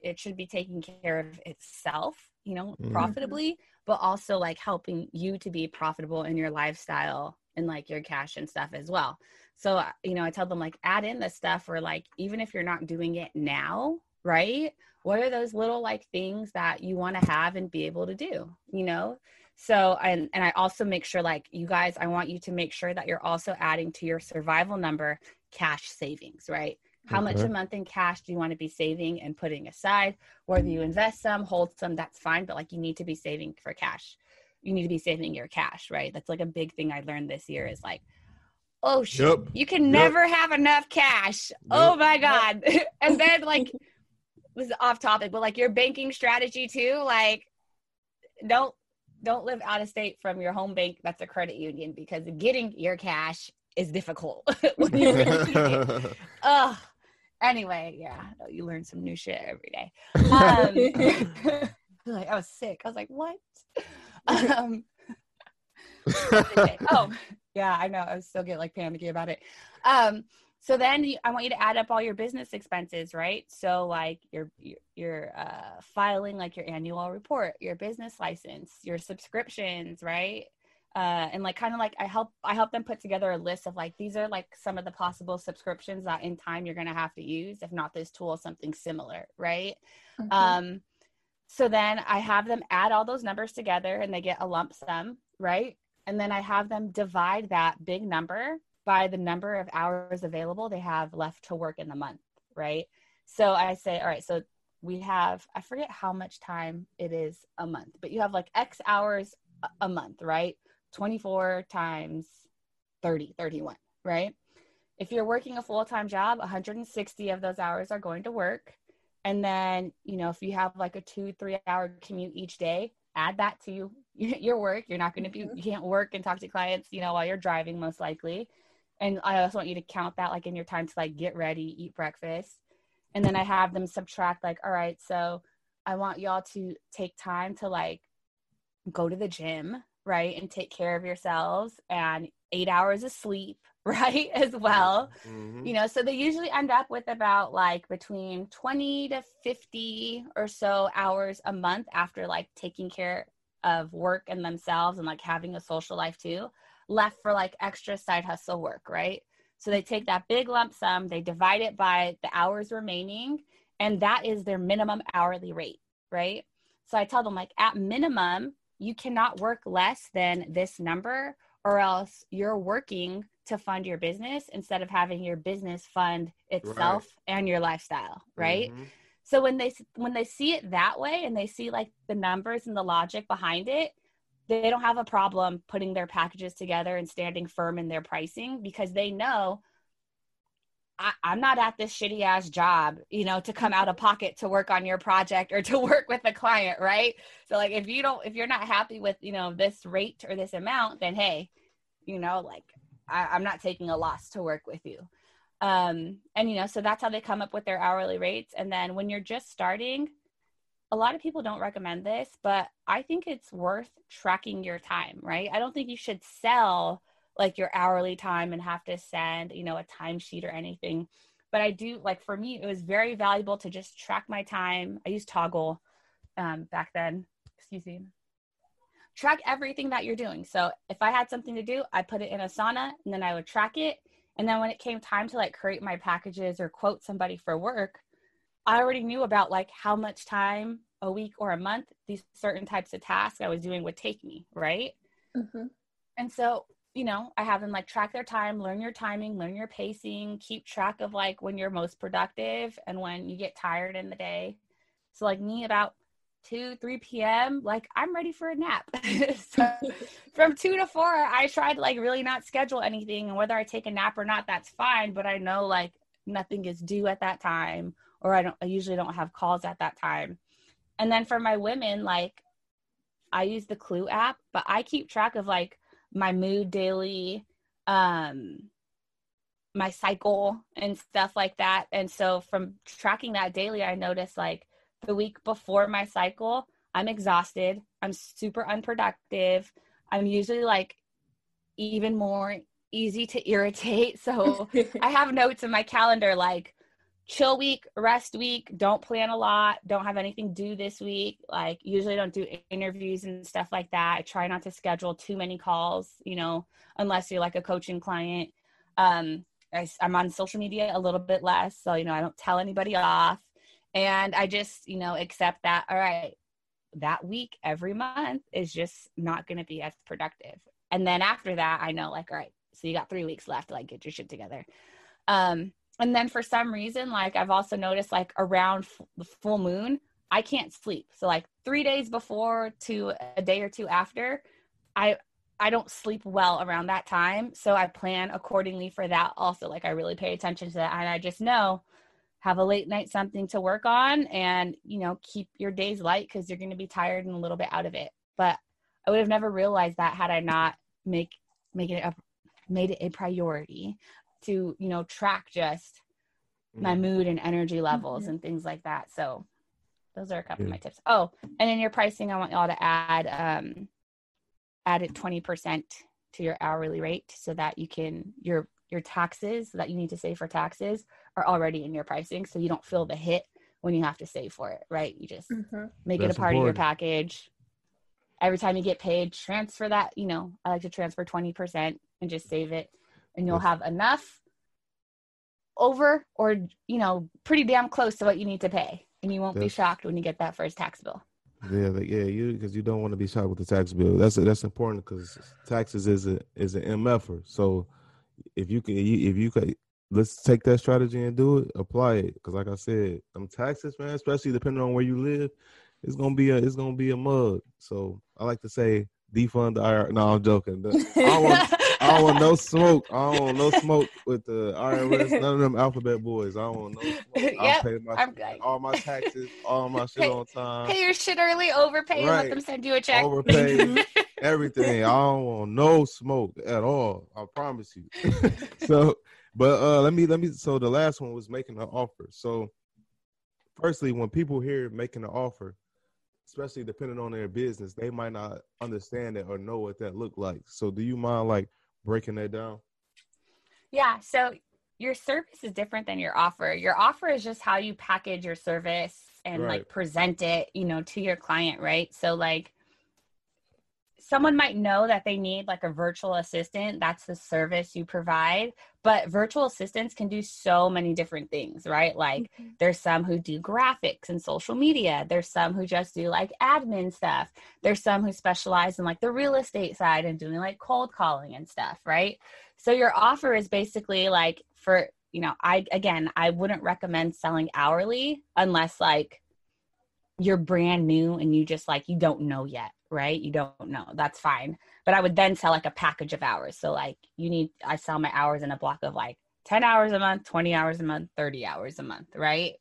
it should be taking care of itself, you know, mm-hmm. profitably, but also like helping you to be profitable in your lifestyle and like your cash and stuff as well. So, you know, I tell them like, add in the stuff or like, even if you're not doing it now, right? What are those little like things that you want to have and be able to do, you know? So, and, and I also make sure like you guys, I want you to make sure that you're also adding to your survival number, cash savings, right? How okay. much a month in cash do you want to be saving and putting aside? Whether you invest some, hold some, that's fine. But like, you need to be saving for cash. You need to be saving your cash, right? That's like a big thing I learned this year is like, oh, shit, yep. you can never yep. have enough cash. Yep. Oh, my God. And then, like, this is off topic, but, like, your banking strategy, too, like, don't don't live out of state from your home bank that's a credit union because getting your cash is difficult. When you really oh, anyway, yeah, you learn some new shit every day. Um, like, I was sick. I was like, what? Um, oh, yeah, I know. I still get like panicky about it. Um, so then you, I want you to add up all your business expenses, right? So like your, your, your uh, filing, like your annual report, your business license, your subscriptions, right? Uh, and like, kind of like I help, I help them put together a list of like, these are like some of the possible subscriptions that in time you're going to have to use, if not this tool, something similar. Right. Mm-hmm. Um, so then I have them add all those numbers together and they get a lump sum, right? And then I have them divide that big number by the number of hours available they have left to work in the month, right? So I say, all right, so we have, I forget how much time it is a month, but you have like X hours a month, right? twenty-four times thirty, thirty-one, right? If you're working a full-time job, one hundred sixty of those hours are going to work. And then, you know, if you have like a two, three hour commute each day, add that to your work. You're not going to be, you can't work and talk to clients, you know, while you're driving most likely. And I also want you to count that like in your time to like get ready, eat breakfast. And then I have them subtract like, all right, so I want y'all to take time to like go to the gym, right? And take care of yourselves and eight hours of sleep, right? As well, mm-hmm. you know, so they usually end up with about like between twenty to fifty or so hours a month after like taking care of work and themselves and like having a social life too, left for like extra side hustle work, right? So they take that big lump sum, they divide it by the hours remaining, and that is their minimum hourly rate, right? So I tell them, like, at minimum, you cannot work less than this number, or else you're working to fund your business instead of having your business fund itself right. and your lifestyle, right? Mm-hmm. So when they when they see it that way, and they see like the numbers and the logic behind it, they don't have a problem putting their packages together and standing firm in their pricing, because they know, I, I'm not at this shitty ass job, you know, to come out of pocket to work on your project or to work with a client, right? So like, if you don't, if you're not happy with, you know, this rate or this amount, then hey, you know, like I, I'm not taking a loss to work with you. Um, and, you know, so that's how they come up with their hourly rates. And then when you're just starting, a lot of people don't recommend this, but I think it's worth tracking your time, right? I don't think you should sell like your hourly time and have to send, you know, a timesheet or anything. But I do, like, for me, it was very valuable to just track my time. I used Toggle um, back then, excuse me. Track everything that you're doing. So if I had something to do, I put it in Asana, and then I would track it. And then when it came time to like create my packages or quote somebody for work, I already knew about like how much time a week or a month these certain types of tasks I was doing would take me, right? Mm-hmm. And so, you know, I have them like track their time, learn your timing, learn your pacing, keep track of like when you're most productive and when you get tired in the day. So like me, about two, three p.m., like I'm ready for a nap. So from two to four, I try to like really not schedule anything, and whether I take a nap or not, that's fine. But I know like nothing is due at that time, or I don't, I usually don't have calls at that time. And then for my women, like I use the Clue app, but I keep track of like my mood daily, um, my cycle and stuff like that. And so from tracking that daily, I noticed like the week before my cycle, I'm exhausted. I'm super unproductive. I'm usually like even more easy to irritate. So I have notes in my calendar, like chill week, rest week, don't plan a lot, don't have anything due this week. Like usually don't do interviews and stuff like that. I try not to schedule too many calls, you know, unless you're like a coaching client. Um, I, I'm on social media a little bit less. So, you know, I don't tell anybody off. And I just, you know, accept that, all right, that week every month is just not going to be as productive. And then after that, I know like, all right, so you got three weeks left to like get your shit together. Um, and then for some reason, like I've also noticed like around f- the full moon, I can't sleep. So like three days before to a day or two after, I I don't sleep well around that time. So I plan accordingly for that also. Like I really pay attention to that. And I just know, have a late night, something to work on, and, you know, keep your days light because you're going to be tired and a little bit out of it. But I would have never realized that had I not make, make it a, made it a priority to, you know, track just my mood and energy levels mm-hmm. and things like that. So those are a couple yeah. of my tips. Oh, and in your pricing, I want y'all to add, um, add it twenty percent to your hourly rate so that you can, your, your taxes that you need to save for taxes are already in your pricing. So you don't feel the hit when you have to save for it, right? You just mm-hmm. make That's it a part important. Of your package. Every time you get paid, transfer that, you know, I like to transfer twenty percent and just save it. And you'll have enough over or, you know, pretty damn close to what you need to pay. And you won't That's- be shocked when you get that first tax bill. Yeah, like, yeah, you because you don't want to be shocked with the tax bill. That's that's important because taxes is a is an M F-er. So if you can, if you can, let's take that strategy and do it. Apply it because, like I said, them taxes, man, especially depending on where you live, it's gonna be a it's gonna be a mug. So I like to say defund the I R S. No, I'm joking. I don't want, I don't want no smoke. I don't want no smoke with the I R S. None of them alphabet boys. I don't want no smoke. Yep, I pay my, I'm good. all my taxes, all my shit pay, on time. Pay your shit early, overpay, right. and let them send you a check. Overpay everything. I don't want no smoke at all. I promise you. So, but uh, let me, let me, so the last one was making an offer. So firstly, when people hear making an offer, especially depending on their business, they might not understand it or know what that looked like. So do you mind like breaking that down? Yeah. So your service is different than your offer. Your offer is just how you package your service and right. like present it, you know, to your client. Right. So like, someone might know that they need like a virtual assistant. That's the service you provide. But virtual assistants can do so many different things, right? Like mm-hmm. there's some who do graphics and social media. There's some who just do like admin stuff. There's some who specialize in like the real estate side and doing like cold calling and stuff, right? So your offer is basically like for, you know, I, again, I wouldn't recommend selling hourly unless like you're brand new and you just like, you don't know yet, right? You don't know, that's fine. But I would then sell like a package of hours. So like you need, I sell my hours in a block of like ten hours a month, twenty hours a month, thirty hours a month, right?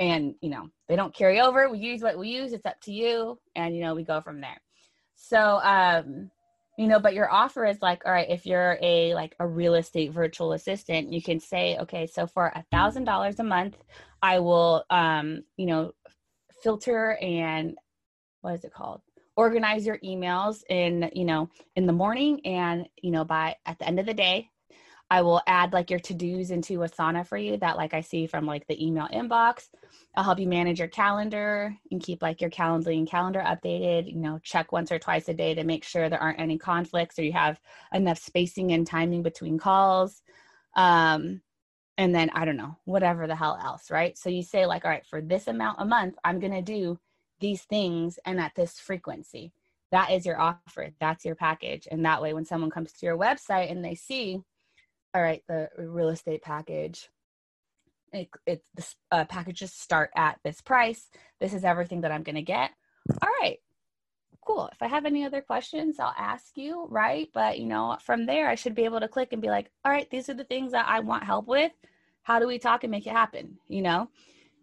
And you know, they don't carry over. We use what we use, it's up to you. And you know, we go from there. So, um, you know, but your offer is like, all right, if you're a, like a real estate virtual assistant, you can say, okay, so for a thousand dollars a month, I will, um, you know, filter and what is it called? Organize your emails in, you know, in the morning and, you know, by at the end of the day, I will add like your to-dos into Asana for you that like I see from like the email inbox. I'll help you manage your calendar and keep like your Calendly and calendar updated, you know, check once or twice a day to make sure there aren't any conflicts or you have enough spacing and timing between calls. Um, and then I don't know, whatever the hell else, right? So you say like, all right, for this amount a month, I'm going to do these things and at this frequency. That is your offer. That's your package. And that way when someone comes to your website and they see, all right, the real estate package, it, it, the uh, packages start at this price. This is everything that I'm going to get. All right, cool. If I have any other questions, I'll ask you, right? But, you know, from there, I should be able to click and be like, all right, these are the things that I want help with. How do we talk and make it happen, you know?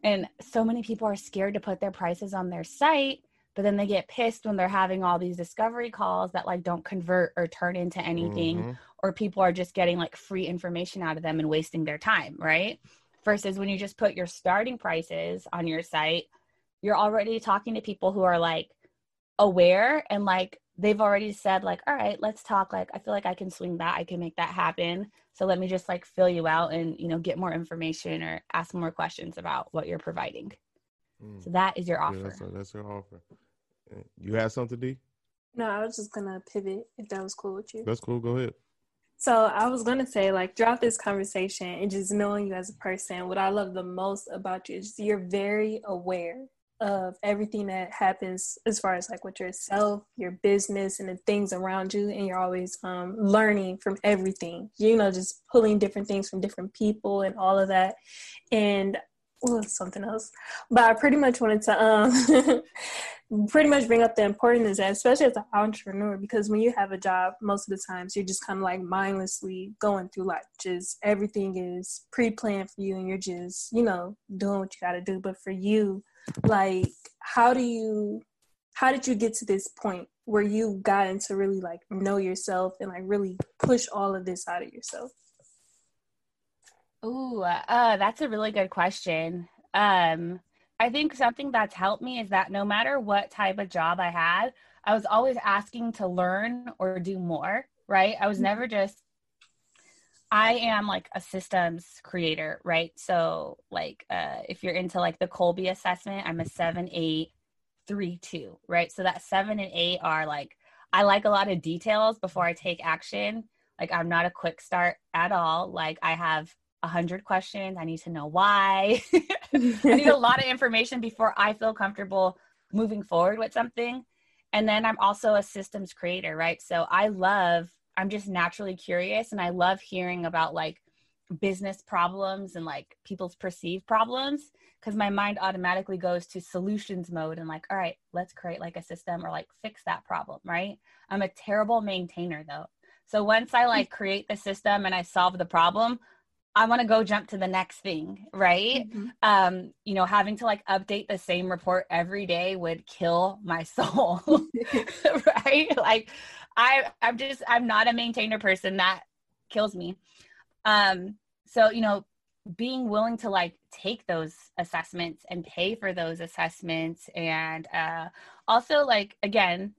And so many people are scared to put their prices on their site, but then they get pissed when they're having all these discovery calls that like don't convert or turn into anything, mm-hmm. or people are just getting like free information out of them and wasting their time, right? Versus when you just put your starting prices on your site, you're already talking to people who are like aware and like they've already said like, all right, let's talk. Like, I feel like I can swing that. I can make that happen. So let me just like fill you out and, you know, get more information or ask more questions about what you're providing. Mm. So that is your offer. Yeah, that's, that's your offer. You have something, D? No, I was just going to pivot if that was cool with you. That's cool. Go ahead. So I was going to say, like, throughout this conversation and just knowing you as a person, what I love the most about you is you're very aware of everything that happens as far as like with yourself, your business, and the things around you. And you're always um, learning from everything, you know, just pulling different things from different people and all of that. And ooh, something else, but I pretty much wanted to um, pretty much bring up the importance of that, especially as an entrepreneur, because when you have a job, most of the times you're just kind of like mindlessly going through life, just everything is pre-planned for you and you're just, you know, doing what you got to do. But for you, like, how do you, how did you get to this point where you've gotten to really like know yourself and like really push all of this out of yourself? Ooh, uh, that's a really good question. Um, I think something that's helped me is that no matter what type of job I had, I was always asking to learn or do more, right? I was never just, I am like a systems creator, right? So like, uh, if you're into like the Kolbe assessment, I'm a seven, eight, three, two, right? So that seven and eight are like, I like a lot of details before I take action. Like I'm not a quick start at all. Like I have a hundred questions. I need to know why. I need a lot of information before I feel comfortable moving forward with something. And then I'm also a systems creator, right? So I love, I'm just naturally curious and I love hearing about like business problems and like people's perceived problems, because my mind automatically goes to solutions mode and like, all right, let's create like a system or like fix that problem, right? I'm a terrible maintainer though. So once I like create the system and I solve the problem, I want to go jump to the next thing, right? Mm-hmm. Um, you know, having to like update the same report every day would kill my soul, right? Like I, I'm just, I'm not a maintainer person. That kills me. Um, so, you know, being willing to like take those assessments and pay for those assessments. And uh, also like, again,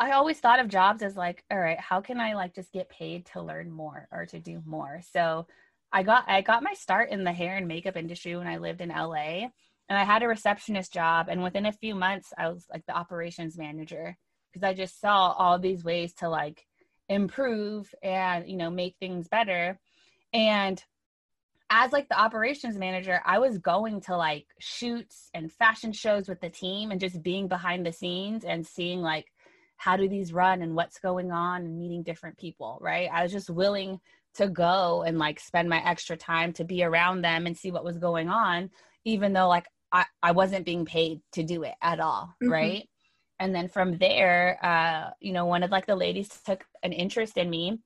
I always thought of jobs as like, all right, how can I like just get paid to learn more or to do more? So I got I got my start in the hair and makeup industry when I lived in L A, and I had a receptionist job. And within a few months, I was like the operations manager. because I just saw all these ways to like improve and, you know, make things better. And as like the operations manager, I was going to like shoots and fashion shows with the team and just being behind the scenes and seeing like, how do these run and what's going on and meeting different people, right? I was just willing to go and like spend my extra time to be around them and see what was going on, even though like I, I wasn't being paid to do it at all, mm-hmm. right? And then from there, uh, you know, one of like the ladies took an interest in me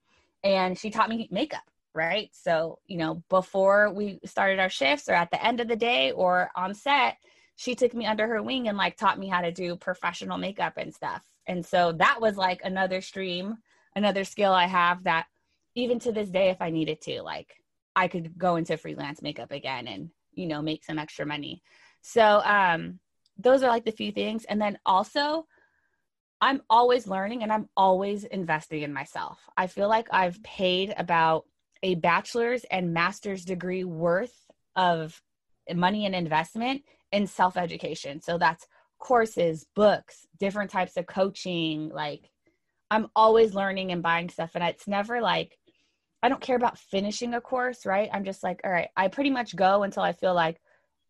and she taught me makeup, right? So, you know, before we started our shifts or at the end of the day or on set, she took me under her wing and like taught me how to do professional makeup and stuff. And so that was like another stream, another skill I have that even to this day, if I needed to, like I could go into freelance makeup again and, you know, make some extra money. So um, those are like the few things. And then also I'm always learning and I'm always investing in myself. I feel like I've paid about a bachelor's and master's degree worth of money and investment in self-education. So that's courses, books, different types of coaching. Like I'm always learning and buying stuff. And it's never like, I don't care about finishing a course, right? I'm just like, all right, I pretty much go until I feel like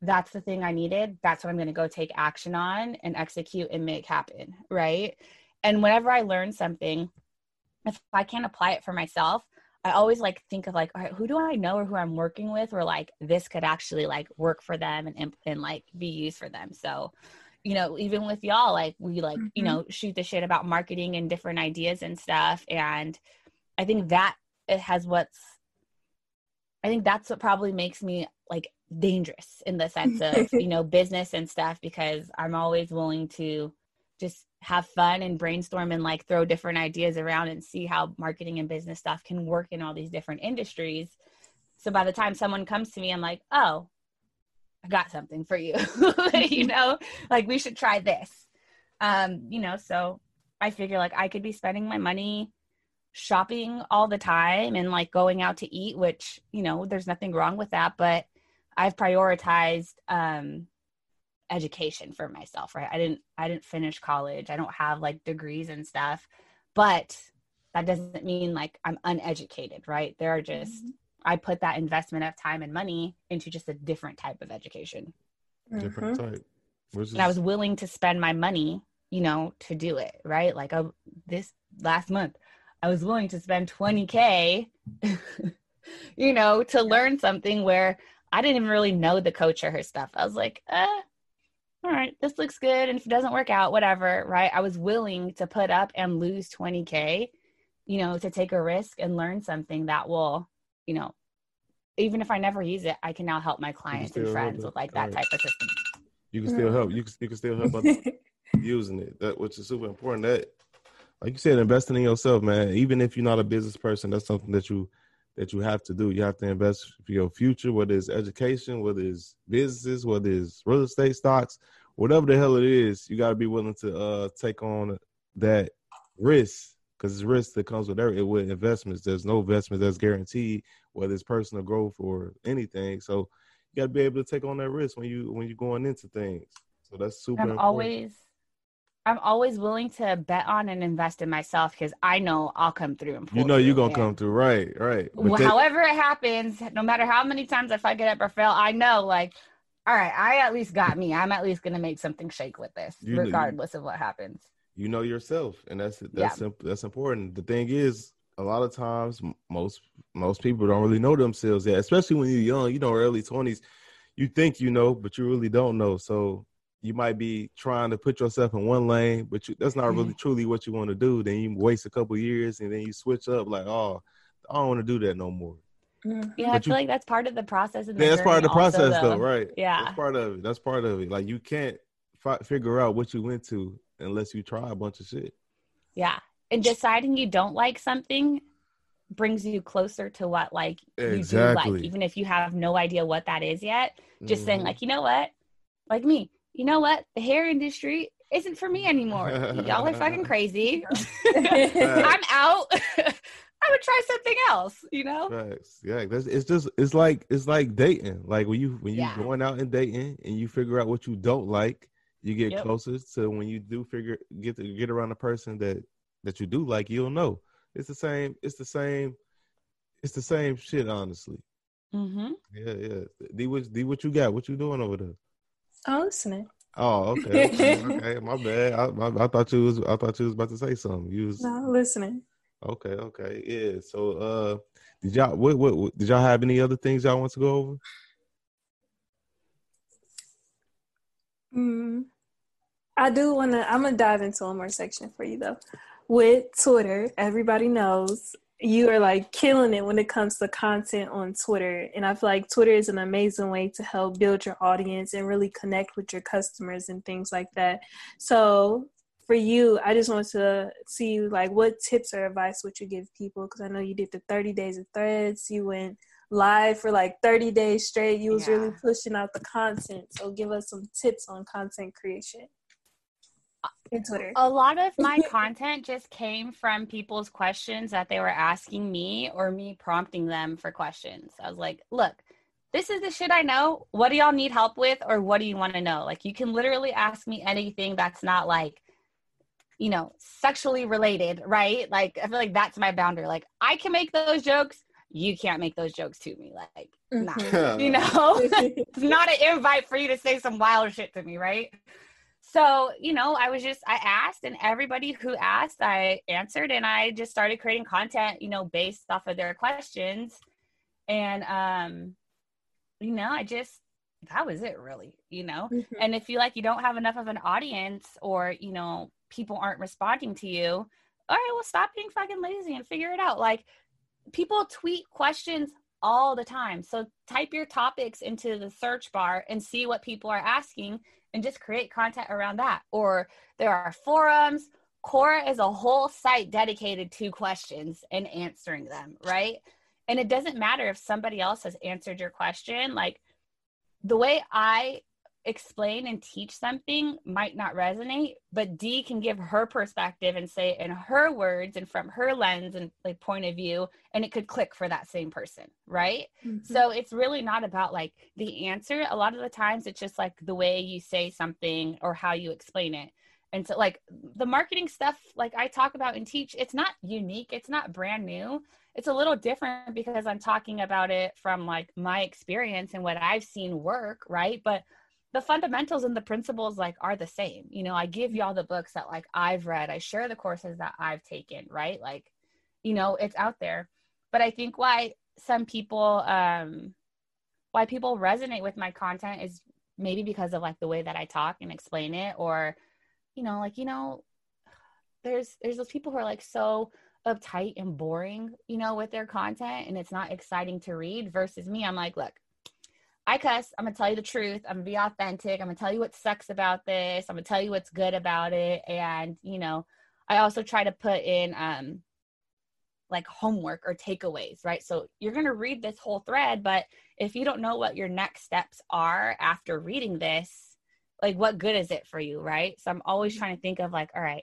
that's the thing I needed. That's what I'm going to go take action on and execute and make happen. Right. And whenever I learn something, if I can't apply it for myself, I always like think of like, all right, who do I know or who I'm working with or like this could actually like work for them and, and, and like be used for them. So you know, even with y'all, like we like, mm-hmm. you know, shoot the shit about marketing and different ideas and stuff. And I think that it has what's, I think that's what probably makes me like dangerous in the sense of, you know, business and stuff, because I'm always willing to just have fun and brainstorm and like throw different ideas around and see how marketing and business stuff can work in all these different industries. So by the time someone comes to me, I'm like, oh, I got something for you, you know, like we should try this, um, you know, so I figure like I could be spending my money shopping all the time and like going out to eat, which, you know, there's nothing wrong with that, but I've prioritized um, education for myself, right? I didn't, I didn't finish college. I don't have like degrees and stuff, but that doesn't mean like I'm uneducated, right? There are just mm-hmm. I put that investment of time and money into just a different type of education. Different mm-hmm. type. Which is- and I was willing to spend my money, you know, to do it, right? Like I, this last month, I was willing to spend twenty K, you know, to learn something where I didn't even really know the coach or her stuff. I was like, uh, all right, this looks good. And if it doesn't work out, whatever, right? I was willing to put up and lose twenty K, you know, to take a risk and learn something that will, you know, even if I never use it, I can now help my clients and friends with like that right. type of system. You can still help. You can, you can still help others using it, that which is super important. That, like you said, investing in yourself, man. Even if you're not a business person, that's something that you that you have to do. You have to invest for your future, whether it's education, whether it's businesses, whether it's real estate, stocks, whatever the hell it is. You got to be willing to uh, take on that risk. Because it's risk that comes with every, with investments. There's no investment that's guaranteed, whether it's personal growth or anything. So you got to be able to take on that risk when you when you're going into things. So that's super. I'm important. always, I'm always willing to bet on and invest in myself because I know I'll come through. And pull you know you're gonna come through, right? Right. Well, they, however it happens, no matter how many times I fuck it up or fail, I know like, all right, I at least got me. I'm at least gonna make something shake with this, you, regardless you, of what happens. You know yourself, and that's that's yeah. that's important. The thing is, a lot of times, most most people don't really know themselves yet, especially when you're young. You know, early twenties, you think you know, but you really don't know. So you might be trying to put yourself in one lane, but you, that's not really truly what you want to do. Then you waste a couple of years, and then you switch up, like, oh, I don't want to do that no more. Yeah, but I feel you, like that's part of the process. Of the yeah, that's part of the process, also, though. though, right? Yeah, that's part of it. That's part of it. Like you can't fi- figure out what you went to. Unless you try a bunch of shit. Yeah. And deciding you don't like something brings you closer to what like exactly. you do like, even if you have no idea what that is yet. Just mm-hmm. saying like, you know what? Like me, you know what? The hair industry isn't for me anymore. Y'all are fucking crazy. I'm out. I would try something else, you know? Right. Yeah. That's, it's just, it's like, it's like dating. Like when you, when you're yeah. going out and dating and you figure out what you don't like, you get yep. closest to when you do figure get to get around a person that that you do like, you'll know. It's the same. It's the same. It's the same shit, honestly. Mm-hmm. Yeah, yeah. D, what, D, what you got? What you doing over there? I'm listening. Oh, okay. Okay, okay. My bad. I, I, I thought you was. I thought you was about to say something. You was no, listening. Okay, okay, yeah. So, uh, did y'all what, what, what did y'all have any other things y'all want to go over? Mm, I do want to. I'm gonna dive into one more section for you though. With Twitter, everybody knows you are like killing it when it comes to content on Twitter, and I feel like Twitter is an amazing way to help build your audience and really connect with your customers and things like that. So. For you, I just want to see, like, what tips or advice would you give people? Because I know you did the thirty days of threads. You went live for, like, thirty days straight. You was yeah. really pushing out the content. So give us some tips on content creation in Twitter. A lot of my content just came from people's questions that they were asking me or me prompting them for questions. I was like, look. This is the shit I know. What do y'all need help with or what do you want to know? Like, you can literally ask me anything that's not, like, you know, sexually related, right? Like, I feel like that's my boundary. Like, I can make those jokes. You can't make those jokes to me. Like, mm-hmm. nah. You know, it's not an invite for you to say some wild shit to me, right? So, you know, I was just, I asked, and everybody who asked, I answered, and I just started creating content, you know, based off of their questions. And, um, you know, I just, that was it really, you know? Mm-hmm. And if you like, you don't have enough of an audience or, you know, people aren't responding to you, all right, well, stop being fucking lazy and figure it out. Like, people tweet questions all the time. So type your topics into the search bar and see what people are asking and just create content around that. Or there are forums. Quora is a whole site dedicated to questions and answering them, right? And it doesn't matter if somebody else has answered your question. Like, the way I explain and teach something might not resonate, but Dee can give her perspective and say in her words and from her lens and like point of view, and it could click for that same person, right? Mm-hmm. So it's really not about like the answer. A lot of the times it's just like the way you say something or how you explain it. And so like the marketing stuff, like I talk about and teach, it's not unique. It's not brand new. It's a little different because I'm talking about it from like my experience and what I've seen work, right? But the fundamentals and the principles like are the same. You know, I give y'all the books that like I've read, I share the courses that I've taken, right? Like, you know, it's out there. But I think why some people, um, why people resonate with my content is maybe because of like the way that I talk and explain it, or, you know, like, you know, there's, there's those people who are like so uptight and boring, you know, with their content, and it's not exciting to read, versus me. I'm like, look, I cuss. I'm going to tell you the truth. I'm going to be authentic. I'm going to tell you what sucks about this. I'm going to tell you what's good about it. And, you know, I also try to put in um, like homework or takeaways, right? So you're going to read this whole thread, but if you don't know what your next steps are after reading this, like what good is it for you, right? So I'm always trying to think of like, all right,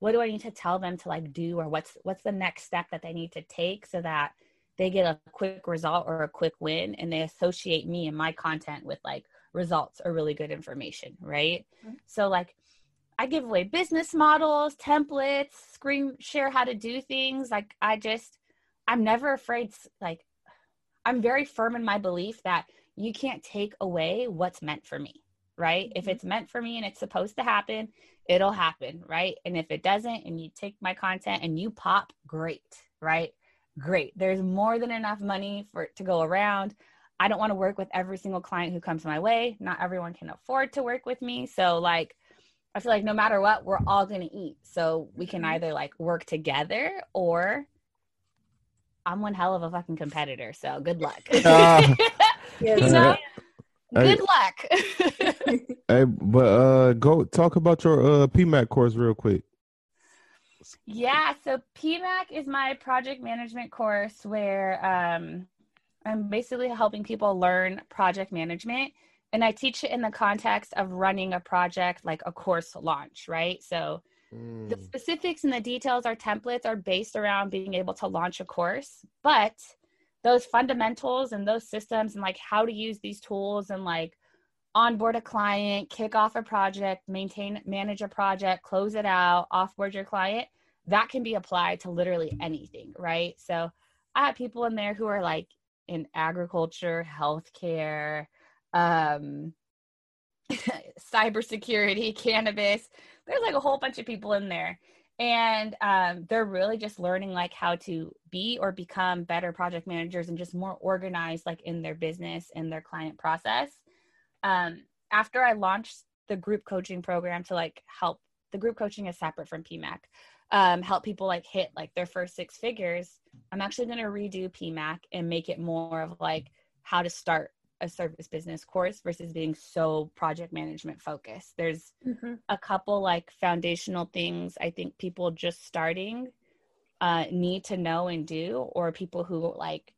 what do I need to tell them to like do, or what's what's the next step that they need to take so that they get a quick result or a quick win, and they associate me and my content with like results or really good information, right? Mm-hmm. So like I give away business models, templates, screen share how to do things. Like I just, I'm never afraid, like I'm very firm in my belief that you can't take away what's meant for me, right? Mm-hmm. If it's meant for me and it's supposed to happen, it'll happen, right? And if it doesn't and you take my content and you pop, great, right? Great. There's more than enough money for it to go around. I don't want to work with every single client who comes my way. Not everyone can afford to work with me. So like, I feel like no matter what, we're all going to eat. So we can either like work together, or I'm one hell of a fucking competitor. So good luck. Uh, yeah, you know? Hey, good luck. Hey, but uh, go talk about your uh, P MAC course real quick. Yeah, so P MAC is my project management course where um, I'm basically helping people learn project management, and I teach it in the context of running a project, like a course launch, right? So mm. the specifics and the details or templates are based around being able to launch a course, but those fundamentals and those systems and like how to use these tools and like onboard a client, kick off a project, maintain, manage a project, close it out, offboard your client, that can be applied to literally anything, right? So I have people in there who are like in agriculture, healthcare, um, cybersecurity, cannabis. There's like a whole bunch of people in there. And um, they're really just learning like how to be or become better project managers and just more organized like in their business and their client process. Um, after I launched the group coaching program to like help, the group coaching is separate from P MAC, um, help people like hit like their first six figures, I'm actually going to redo P MAC and make it more of like how to start a service business course versus being so project management focused. There's mm-hmm. a couple like foundational things I think people just starting uh, need to know and do, or people who like,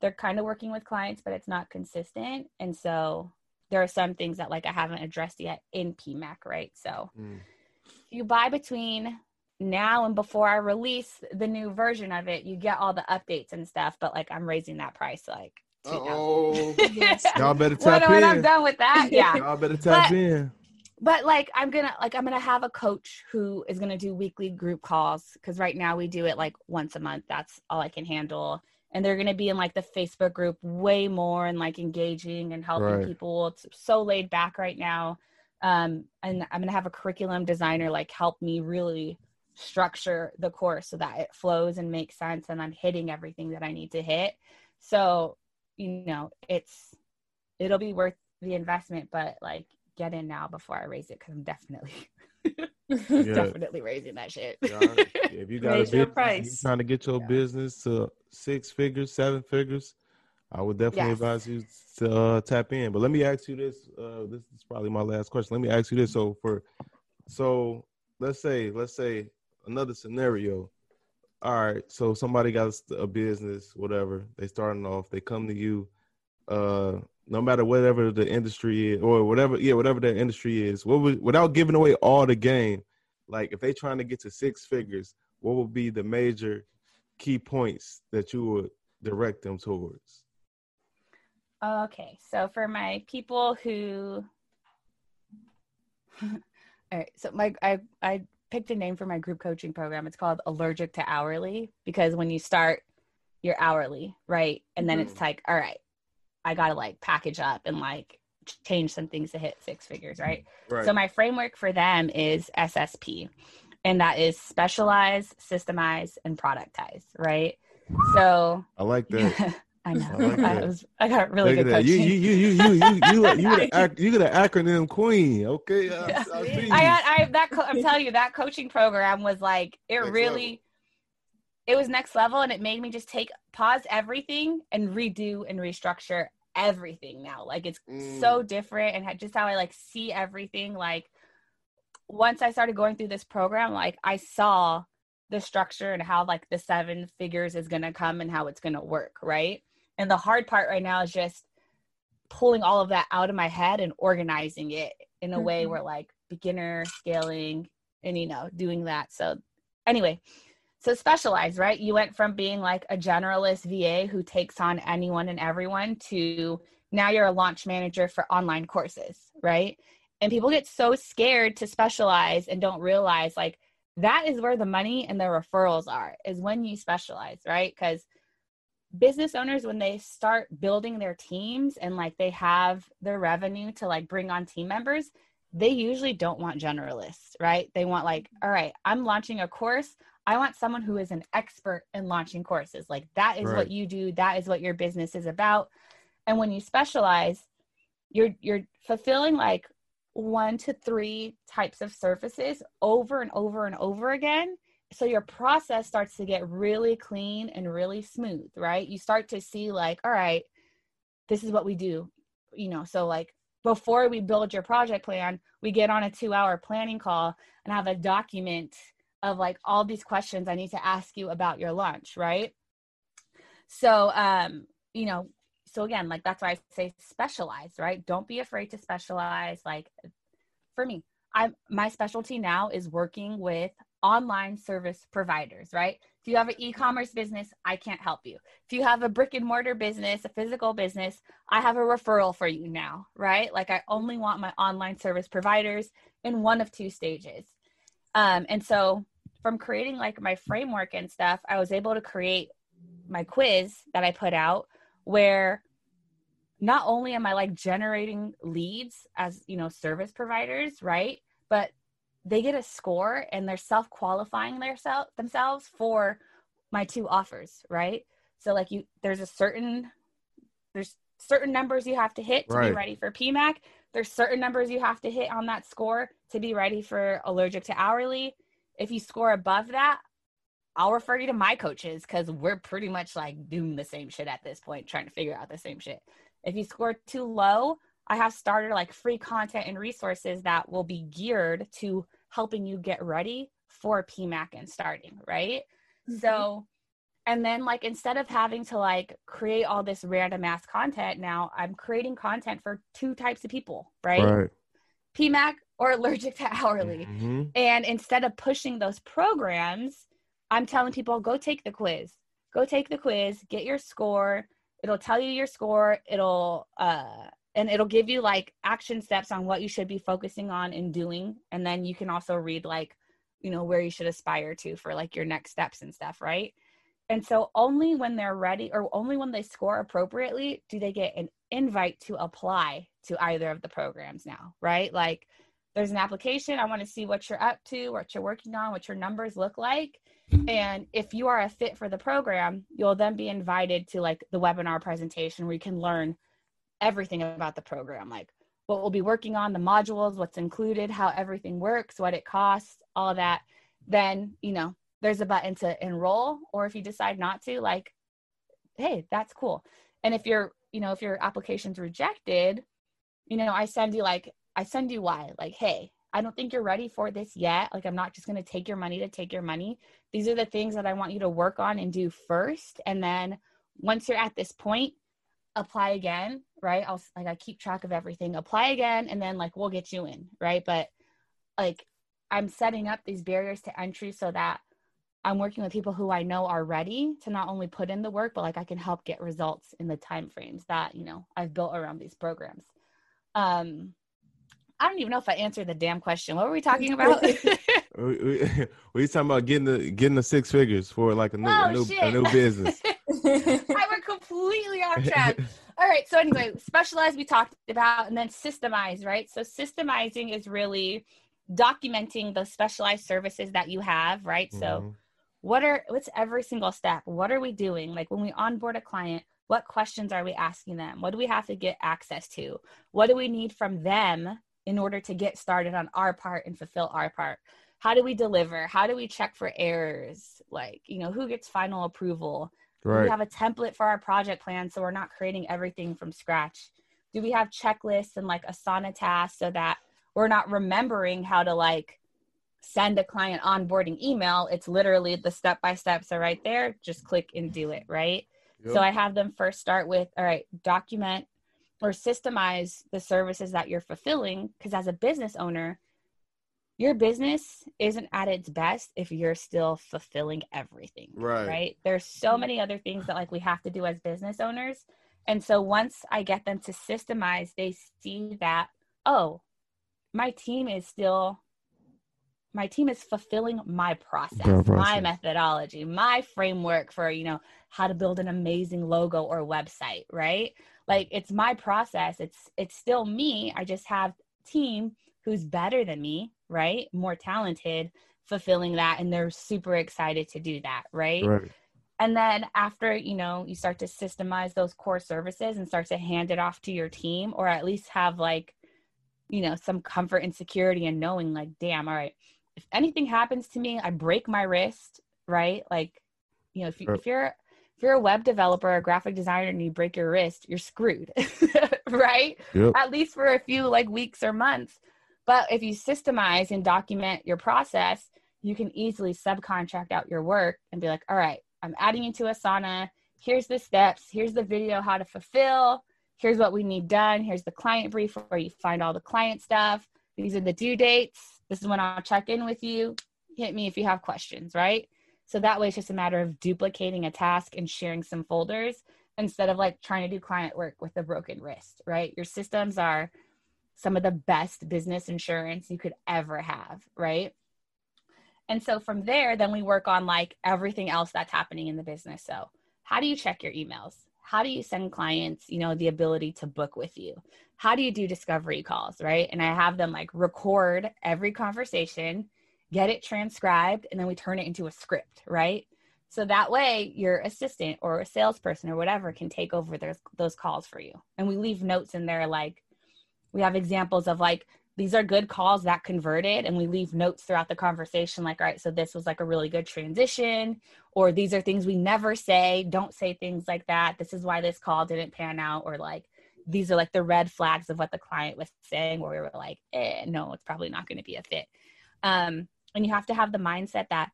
they're kind of working with clients, but it's not consistent. And so there are some things that like I haven't addressed yet in P MAC, right? So mm. if you buy between now and before I release the new version of it, you get all the updates and stuff, but like I'm raising that price like oh yes. Y'all better tap in. When I'm done with that, yeah. Y'all better tap but, in. But like I'm gonna like I'm gonna have a coach who is gonna do weekly group calls, because right now we do it like once a month. That's all I can handle. And they're gonna be in like the Facebook group way more and like engaging and helping right. people. It's so laid back right now. Um, and I'm gonna have a curriculum designer like help me really structure the course so that it flows and makes sense and I'm hitting everything that I need to hit. So you know, it's, it'll be worth the investment, but like get in now before I raise it. Cause I'm definitely, yeah. definitely raising that shit. Yeah, if you got a business, trying to get your yeah. business to six figures, seven figures, I would definitely yes. advise you to uh, tap in. But let me ask you this, uh, this is probably my last question. Let me ask you this. So for, so let's say, let's say another scenario. All right, so somebody got a business, whatever. They starting off. They come to you, uh, no matter whatever the industry is, or whatever, yeah, whatever the industry is. What would, without giving away all the game, like if they trying to get to six figures, what would be the major key points that you would direct them towards? Okay, so for my people who, all right, so my I I. picked a name for my group coaching program. It's called Allergic to Hourly, because when you start, you're hourly, right? And then mm-hmm. it's like, all right, I gotta like package up and like change some things to hit six figures, right? right? So my framework for them is S S P, and that is specialize, systemize, and productize, right? So I like that. I know. I, like that. I was. I got really Look good coaching. You, you, you, you, you, you, you, you, you, the, you the acronym queen. Okay. I, yeah. I, I, I that. Co- I'm telling you, that coaching program was like it next really. Level. It was next level, and it made me just take pause everything and redo and restructure everything now. Like it's mm. so different, and just how I like see everything. Like once I started going through this program, like I saw the structure and how like the seven figures is gonna come and how it's gonna work, right? And the hard part right now is just pulling all of that out of my head and organizing it in a mm-hmm. way where like beginner scaling and, you know, doing that. So anyway, so specialize, right? You went from being like a generalist V A who takes on anyone and everyone to now you're a launch manager for online courses, right? And people get so scared to specialize and don't realize like that is where the money and the referrals are, is when you specialize, right? Because business owners, when they start building their teams and like they have their revenue to like bring on team members, they usually don't want generalists, right? They want like, all right, I'm launching a course. I want someone who is an expert in launching courses. Like that is right. what you do. That is what your business is about. And when you specialize, you're, you're fulfilling like one to three types of services over and over and over again. So your process starts to get really clean and really smooth, right? You start to see like, all right, this is what we do, you know? So like before we build your project plan, we get on a two hour planning call and have a document of like all these questions I need to ask you about your launch, right? So, um, you know, so again, like that's why I say specialize, right? Don't be afraid to specialize. Like for me, I'm, my specialty now is working with online service providers, right? If you have an e-commerce business, I can't help you. If you have a brick and mortar business, a physical business, I have a referral for you now, right? Like I only want my online service providers in one of two stages. Um, and so from creating like my framework and stuff, I was able to create my quiz that I put out where not only am I like generating leads as, you know, service providers, right? But they get a score and they're self-qualifying their self, themselves for my two offers, right? So like you, there's a certain, there's certain numbers you have to hit to right. be ready for P MAC. There's certain numbers you have to hit on that score to be ready for allergic to hourly. If you score above that, I'll refer you to my coaches because we're pretty much like doing the same shit at this point, trying to figure out the same shit. If you score too low, I have started like free content and resources that will be geared to helping you get ready for P MAC and starting, right? Mm-hmm. So, and then like, instead of having to like create all this random ass content, now I'm creating content for two types of people, right? right. P MAC or allergic to hourly. Mm-hmm. And instead of pushing those programs, I'm telling people, go take the quiz, go take the quiz, get your score. It'll tell you your score. It'll, uh, And it'll give you like action steps on what you should be focusing on and doing. And then you can also read like, you know, where you should aspire to for like your next steps and stuff, right? And so only when they're ready or only when they score appropriately do they get an invite to apply to either of the programs now, right? Like there's an application. I want to see what you're up to, what you're working on, what your numbers look like. And if you are a fit for the program, you'll then be invited to like the webinar presentation where you can learn everything about the program, like what we'll be working on, the modules, what's included, how everything works, what it costs, all that. Then, you know, there's a button to enroll, or if you decide not to, like, hey, that's cool. And if you're, you know, if your application's rejected, you know, I send you like, I send you why, like, hey, I don't think you're ready for this yet. Like, I'm not just going to take your money to take your money. These are the things that I want you to work on and do first. And then once you're at this point, apply again, right? I'll like, I keep track of everything, apply again. And then like, we'll get you in, right? But like, I'm setting up these barriers to entry so that I'm working with people who I know are ready to not only put in the work, but like I can help get results in the timeframes that, you know, I've built around these programs. Um, I don't even know if I answered the damn question. What were we talking about? we, we, we talking about getting the, getting the six figures for like a new, oh, a new, a new business. I were completely off track. All right. So anyway, specialize we talked about, and then systemize, right? So systemizing is really documenting the specialized services that you have, right? Mm-hmm. So what are, what's every single step? What are we doing? Like when we onboard a client, what questions are we asking them? What do we have to get access to? What do we need from them in order to get started on our part and fulfill our part? How do we deliver? How do we check for errors? Like, you know, who gets final approval? Right. Do we have a template for our project plan so we're not creating everything from scratch? Do we have checklists and like Asana tasks so that we're not remembering how to like send a client onboarding email? It's literally the step-by-steps are right there. Just click and do it, right? Yep. So I have them first start with, all right, document or systemize the services that you're fulfilling, because as a business owner, your business isn't at its best if you're still fulfilling everything, right? right? There's so many other things that like we have to do as business owners. And so once I get them to systemize, they see that, oh, my team is still, my team is fulfilling my process, process, my methodology, my framework for, you know, how to build an amazing logo or website, right? Like it's my process. It's, it's still me. I just have team who's better than me, right? More talented, fulfilling that. And they're super excited to do that, right? right? And then after, you know, you start to systemize those core services and start to hand it off to your team, or at least have like, you know, some comfort and security in knowing like, damn, all right, if anything happens to me, I break my wrist, right? Like, you know, if, you, right. if you're if you're a web developer or a graphic designer and you break your wrist, you're screwed, right? Yep. At least for a few like weeks or months. But if you systemize and document your process, you can easily subcontract out your work and be like, all right, I'm adding you to Asana. Here's the steps. Here's the video, how to fulfill. Here's what we need done. Here's the client brief where you find all the client stuff. These are the due dates. This is when I'll check in with you. Hit me if you have questions, right? So that way it's just a matter of duplicating a task and sharing some folders instead of like trying to do client work with a broken wrist, right? Your systems are some of the best business insurance you could ever have, right? And so from there, then we work on like everything else that's happening in the business. So how do you check your emails? How do you send clients, you know, the ability to book with you? How do you do discovery calls, right? And I have them like record every conversation, get it transcribed, and then we turn it into a script, right? So that way your assistant or a salesperson or whatever can take over those, those calls for you. And we leave notes in there. Like we have examples of like, these are good calls that converted, and we leave notes throughout the conversation. Like, all right, so this was like a really good transition, or these are things we never say. Don't say things like that. This is why this call didn't pan out. Or like, these are like the red flags of what the client was saying, where we were like, eh, no, it's probably not going to be a fit. Um, and you have to have the mindset that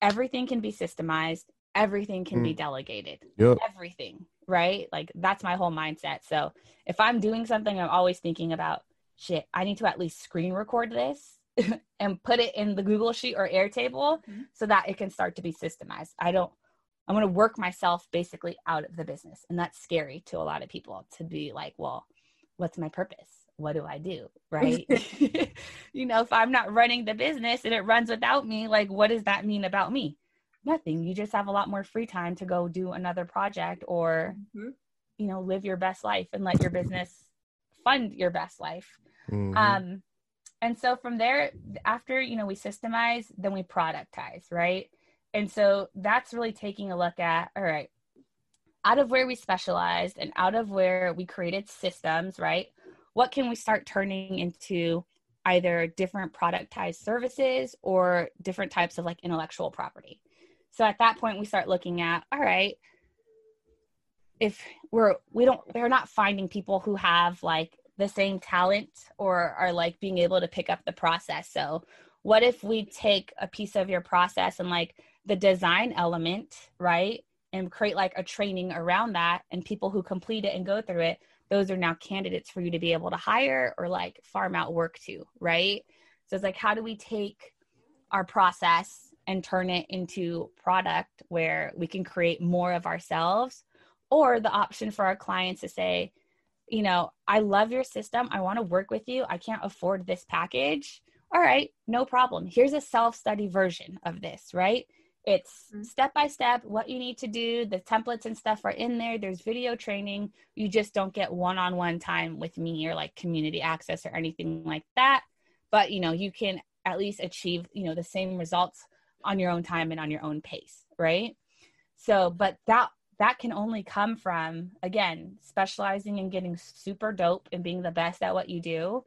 everything can be systemized. Everything can mm. be delegated. Yep. Everything, right? Like that's my whole mindset. So if I'm doing something, I'm always thinking about, shit, I need to at least screen record this and put it in the Google Sheet or Airtable mm-hmm. so that it can start to be systemized. I don't, I'm going to work myself basically out of the business. And that's scary to a lot of people to be like, well, what's my purpose? What do I do? Right. You know, if I'm not running the business and it runs without me, like, what does that mean about me? Nothing. You just have a lot more free time to go do another project or, mm-hmm. you know, live your best life and let your business fund your best life. Mm-hmm. Um, and so from there, after, you know, we systemize, then we productize, right? And so that's really taking a look at, all right, out of where we specialized and out of where we created systems, right? What can we start turning into either different productized services or different types of like intellectual property? So at that point, we start looking at, all right, if we're, we don't, they're not finding people who have like the same talent or are like being able to pick up the process. So what if we take a piece of your process and like the design element, right? And create like a training around that, and people who complete it and go through it, those are now candidates for you to be able to hire or like farm out work to, right? So it's like, how do we take our process and turn it into product where we can create more of ourselves? Or the option for our clients to say, you know, I love your system. I want to work with you. I can't afford this package. All right, no problem. Here's a self-study version of this, right? It's step-by-step what you need to do. The templates and stuff are in there. There's video training. You just don't get one-on-one time with me or like community access or anything like that. But, you know, you can at least achieve, you know, the same results on your own time and on your own pace, right? So, but that, that can only come from, again, specializing and getting super dope and being the best at what you do,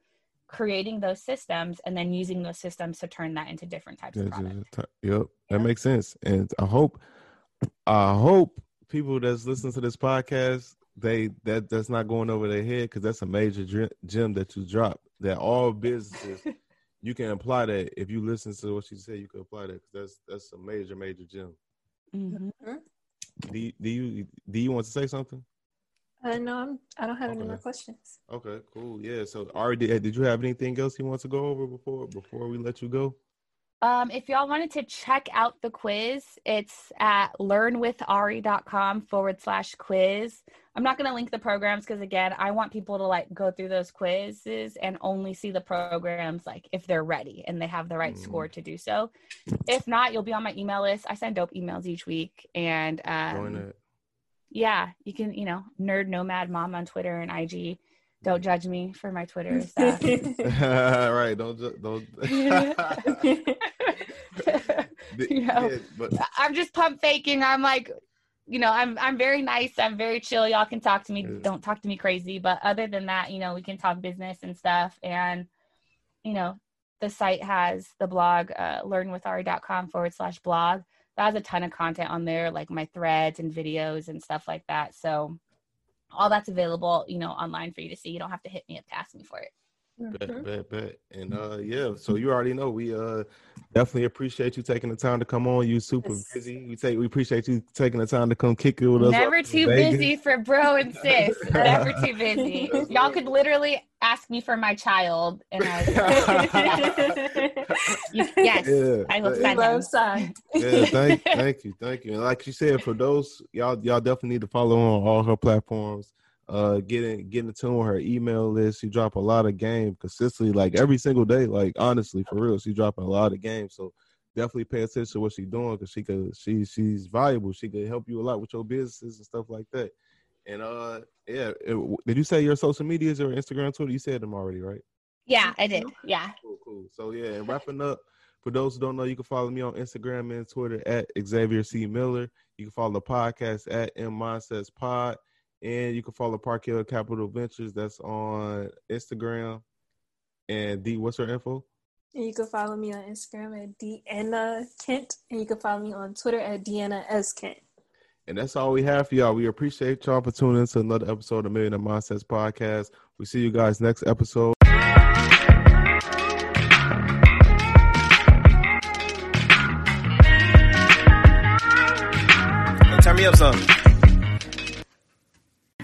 creating those systems, and then using those systems to turn that into different types of products. Yep, yep. That makes sense. And I hope, I hope people that's listening to this podcast, they that that's not going over their head, because that's a major gem that you dropped. That all businesses, you can apply that. If you listen to what she said, you can apply that. That's that's a major, major gem. Mm-hmm. Do you, do you do you want to say something? Uh, no, I'm, I don't have okay. any more questions. Okay, cool. Yeah. So, Ari, did, did you have anything else you want to go over before before we let you go? Um, if y'all wanted to check out the quiz, it's at learnwithari.com forward slash quiz. I'm not going to link the programs because, again, I want people to like go through those quizzes and only see the programs like if they're ready and they have the right mm. score to do so. If not, you'll be on my email list. I send dope emails each week. And um, Join it. yeah, you can, you know, Nerd Nomad Mom on Twitter and I G. Don't judge me for my Twitter stuff. Right. Don't, ju- don't. you know, yeah, but... I'm just pump faking. I'm like, you know, I'm, I'm very nice. I'm very chill. Y'all can talk to me. Yeah. Don't talk to me crazy. But other than that, you know, we can talk business and stuff. And, you know, the site has the blog, uh, learnwithari.com forward slash blog. That has a ton of content on there, like my threads and videos and stuff like that. So all that's available, you know, online for you to see. You don't have to hit me up to ask me for it. Bet, bet, bet. And uh, yeah, so you already know we uh definitely appreciate you taking the time to come on. You super yes. busy. We take we appreciate you taking the time to come kick it with us. Never too busy for bro and sis. Never too busy. Y'all could literally ask me for my child, and I was yes, yes yeah, I will sign love sign. Yeah, thank, thank you, thank you. And like you said, for those y'all, y'all definitely need to follow on all her platforms. Uh, get in, get in tune with her email list. She drop a lot of game consistently, like every single day. Like honestly, for real, she dropping a lot of games. So definitely pay attention to what she's doing, because she could, she she's valuable. She could help you a lot with your businesses and stuff like that. And uh, yeah, it, did you say your social medias or Instagram, Twitter? You said them already, right? Yeah, I did. Yeah. Cool, cool. So yeah, and wrapping up. For those who don't know, you can follow me on Instagram and Twitter at Xavier C Miller. You can follow the podcast at M Mindsets Pod. And you can follow Park Hill Capital Ventures. That's on Instagram. And D, what's her info? And you can follow me on Instagram at Deanna Kent. And you can follow me on Twitter at Deanna S. Kent. And that's all we have for y'all. We appreciate y'all for tuning in to another episode of Millionaire Mindsets Podcast. We'll see you guys next episode. Hey, turn me up some.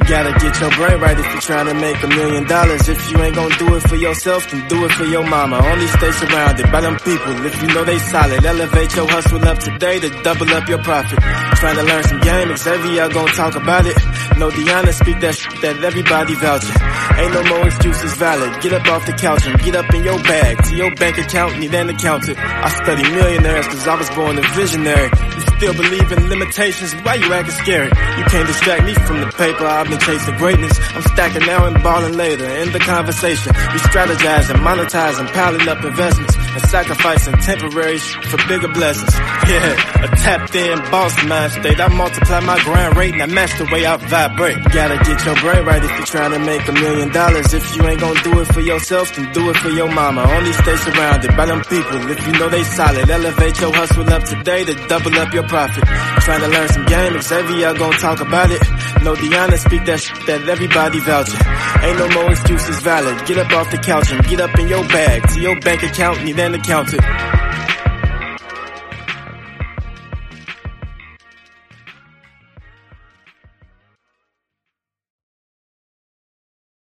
Gotta get your brain right if you're trying to make a million dollars. If you ain't gonna do it for yourself, then do it for your mama. Only stay surrounded by them people if you know they solid. Elevate your hustle up today to double up your profit. Trying to learn some game, Xavier gonna talk about it. No Deanna, speak that shit that everybody vouching. Ain't no more excuses valid. Get up off the couch and get up in your bag. To your bank account, need an accountant. I study millionaires cause I was born a visionary. You still believe in limitations, why you acting scary? You can't distract me from the paper, I've been chasing greatness. I'm stacking now and balling later. End the conversation. We strategizing, monetizing, piling up investments, and sacrificing temporary shit for bigger blessings. Yeah, a tapped in boss mind state. I multiply my grind rate and I match the way I vibrate. Gotta get your brain right if you're trying to make a million dollars. If you ain't gonna do it for yourself, then do it for your mama. Only stay surrounded by them people if you know they solid. Elevate your hustle up today to double up your profit. Trying to learn some game, Xavier gonna talk about it. No Deanna, speak that shit that everybody vouching. Ain't no more excuses valid. Get up off the couch and get up in your bag. To your bank account, need an accountant.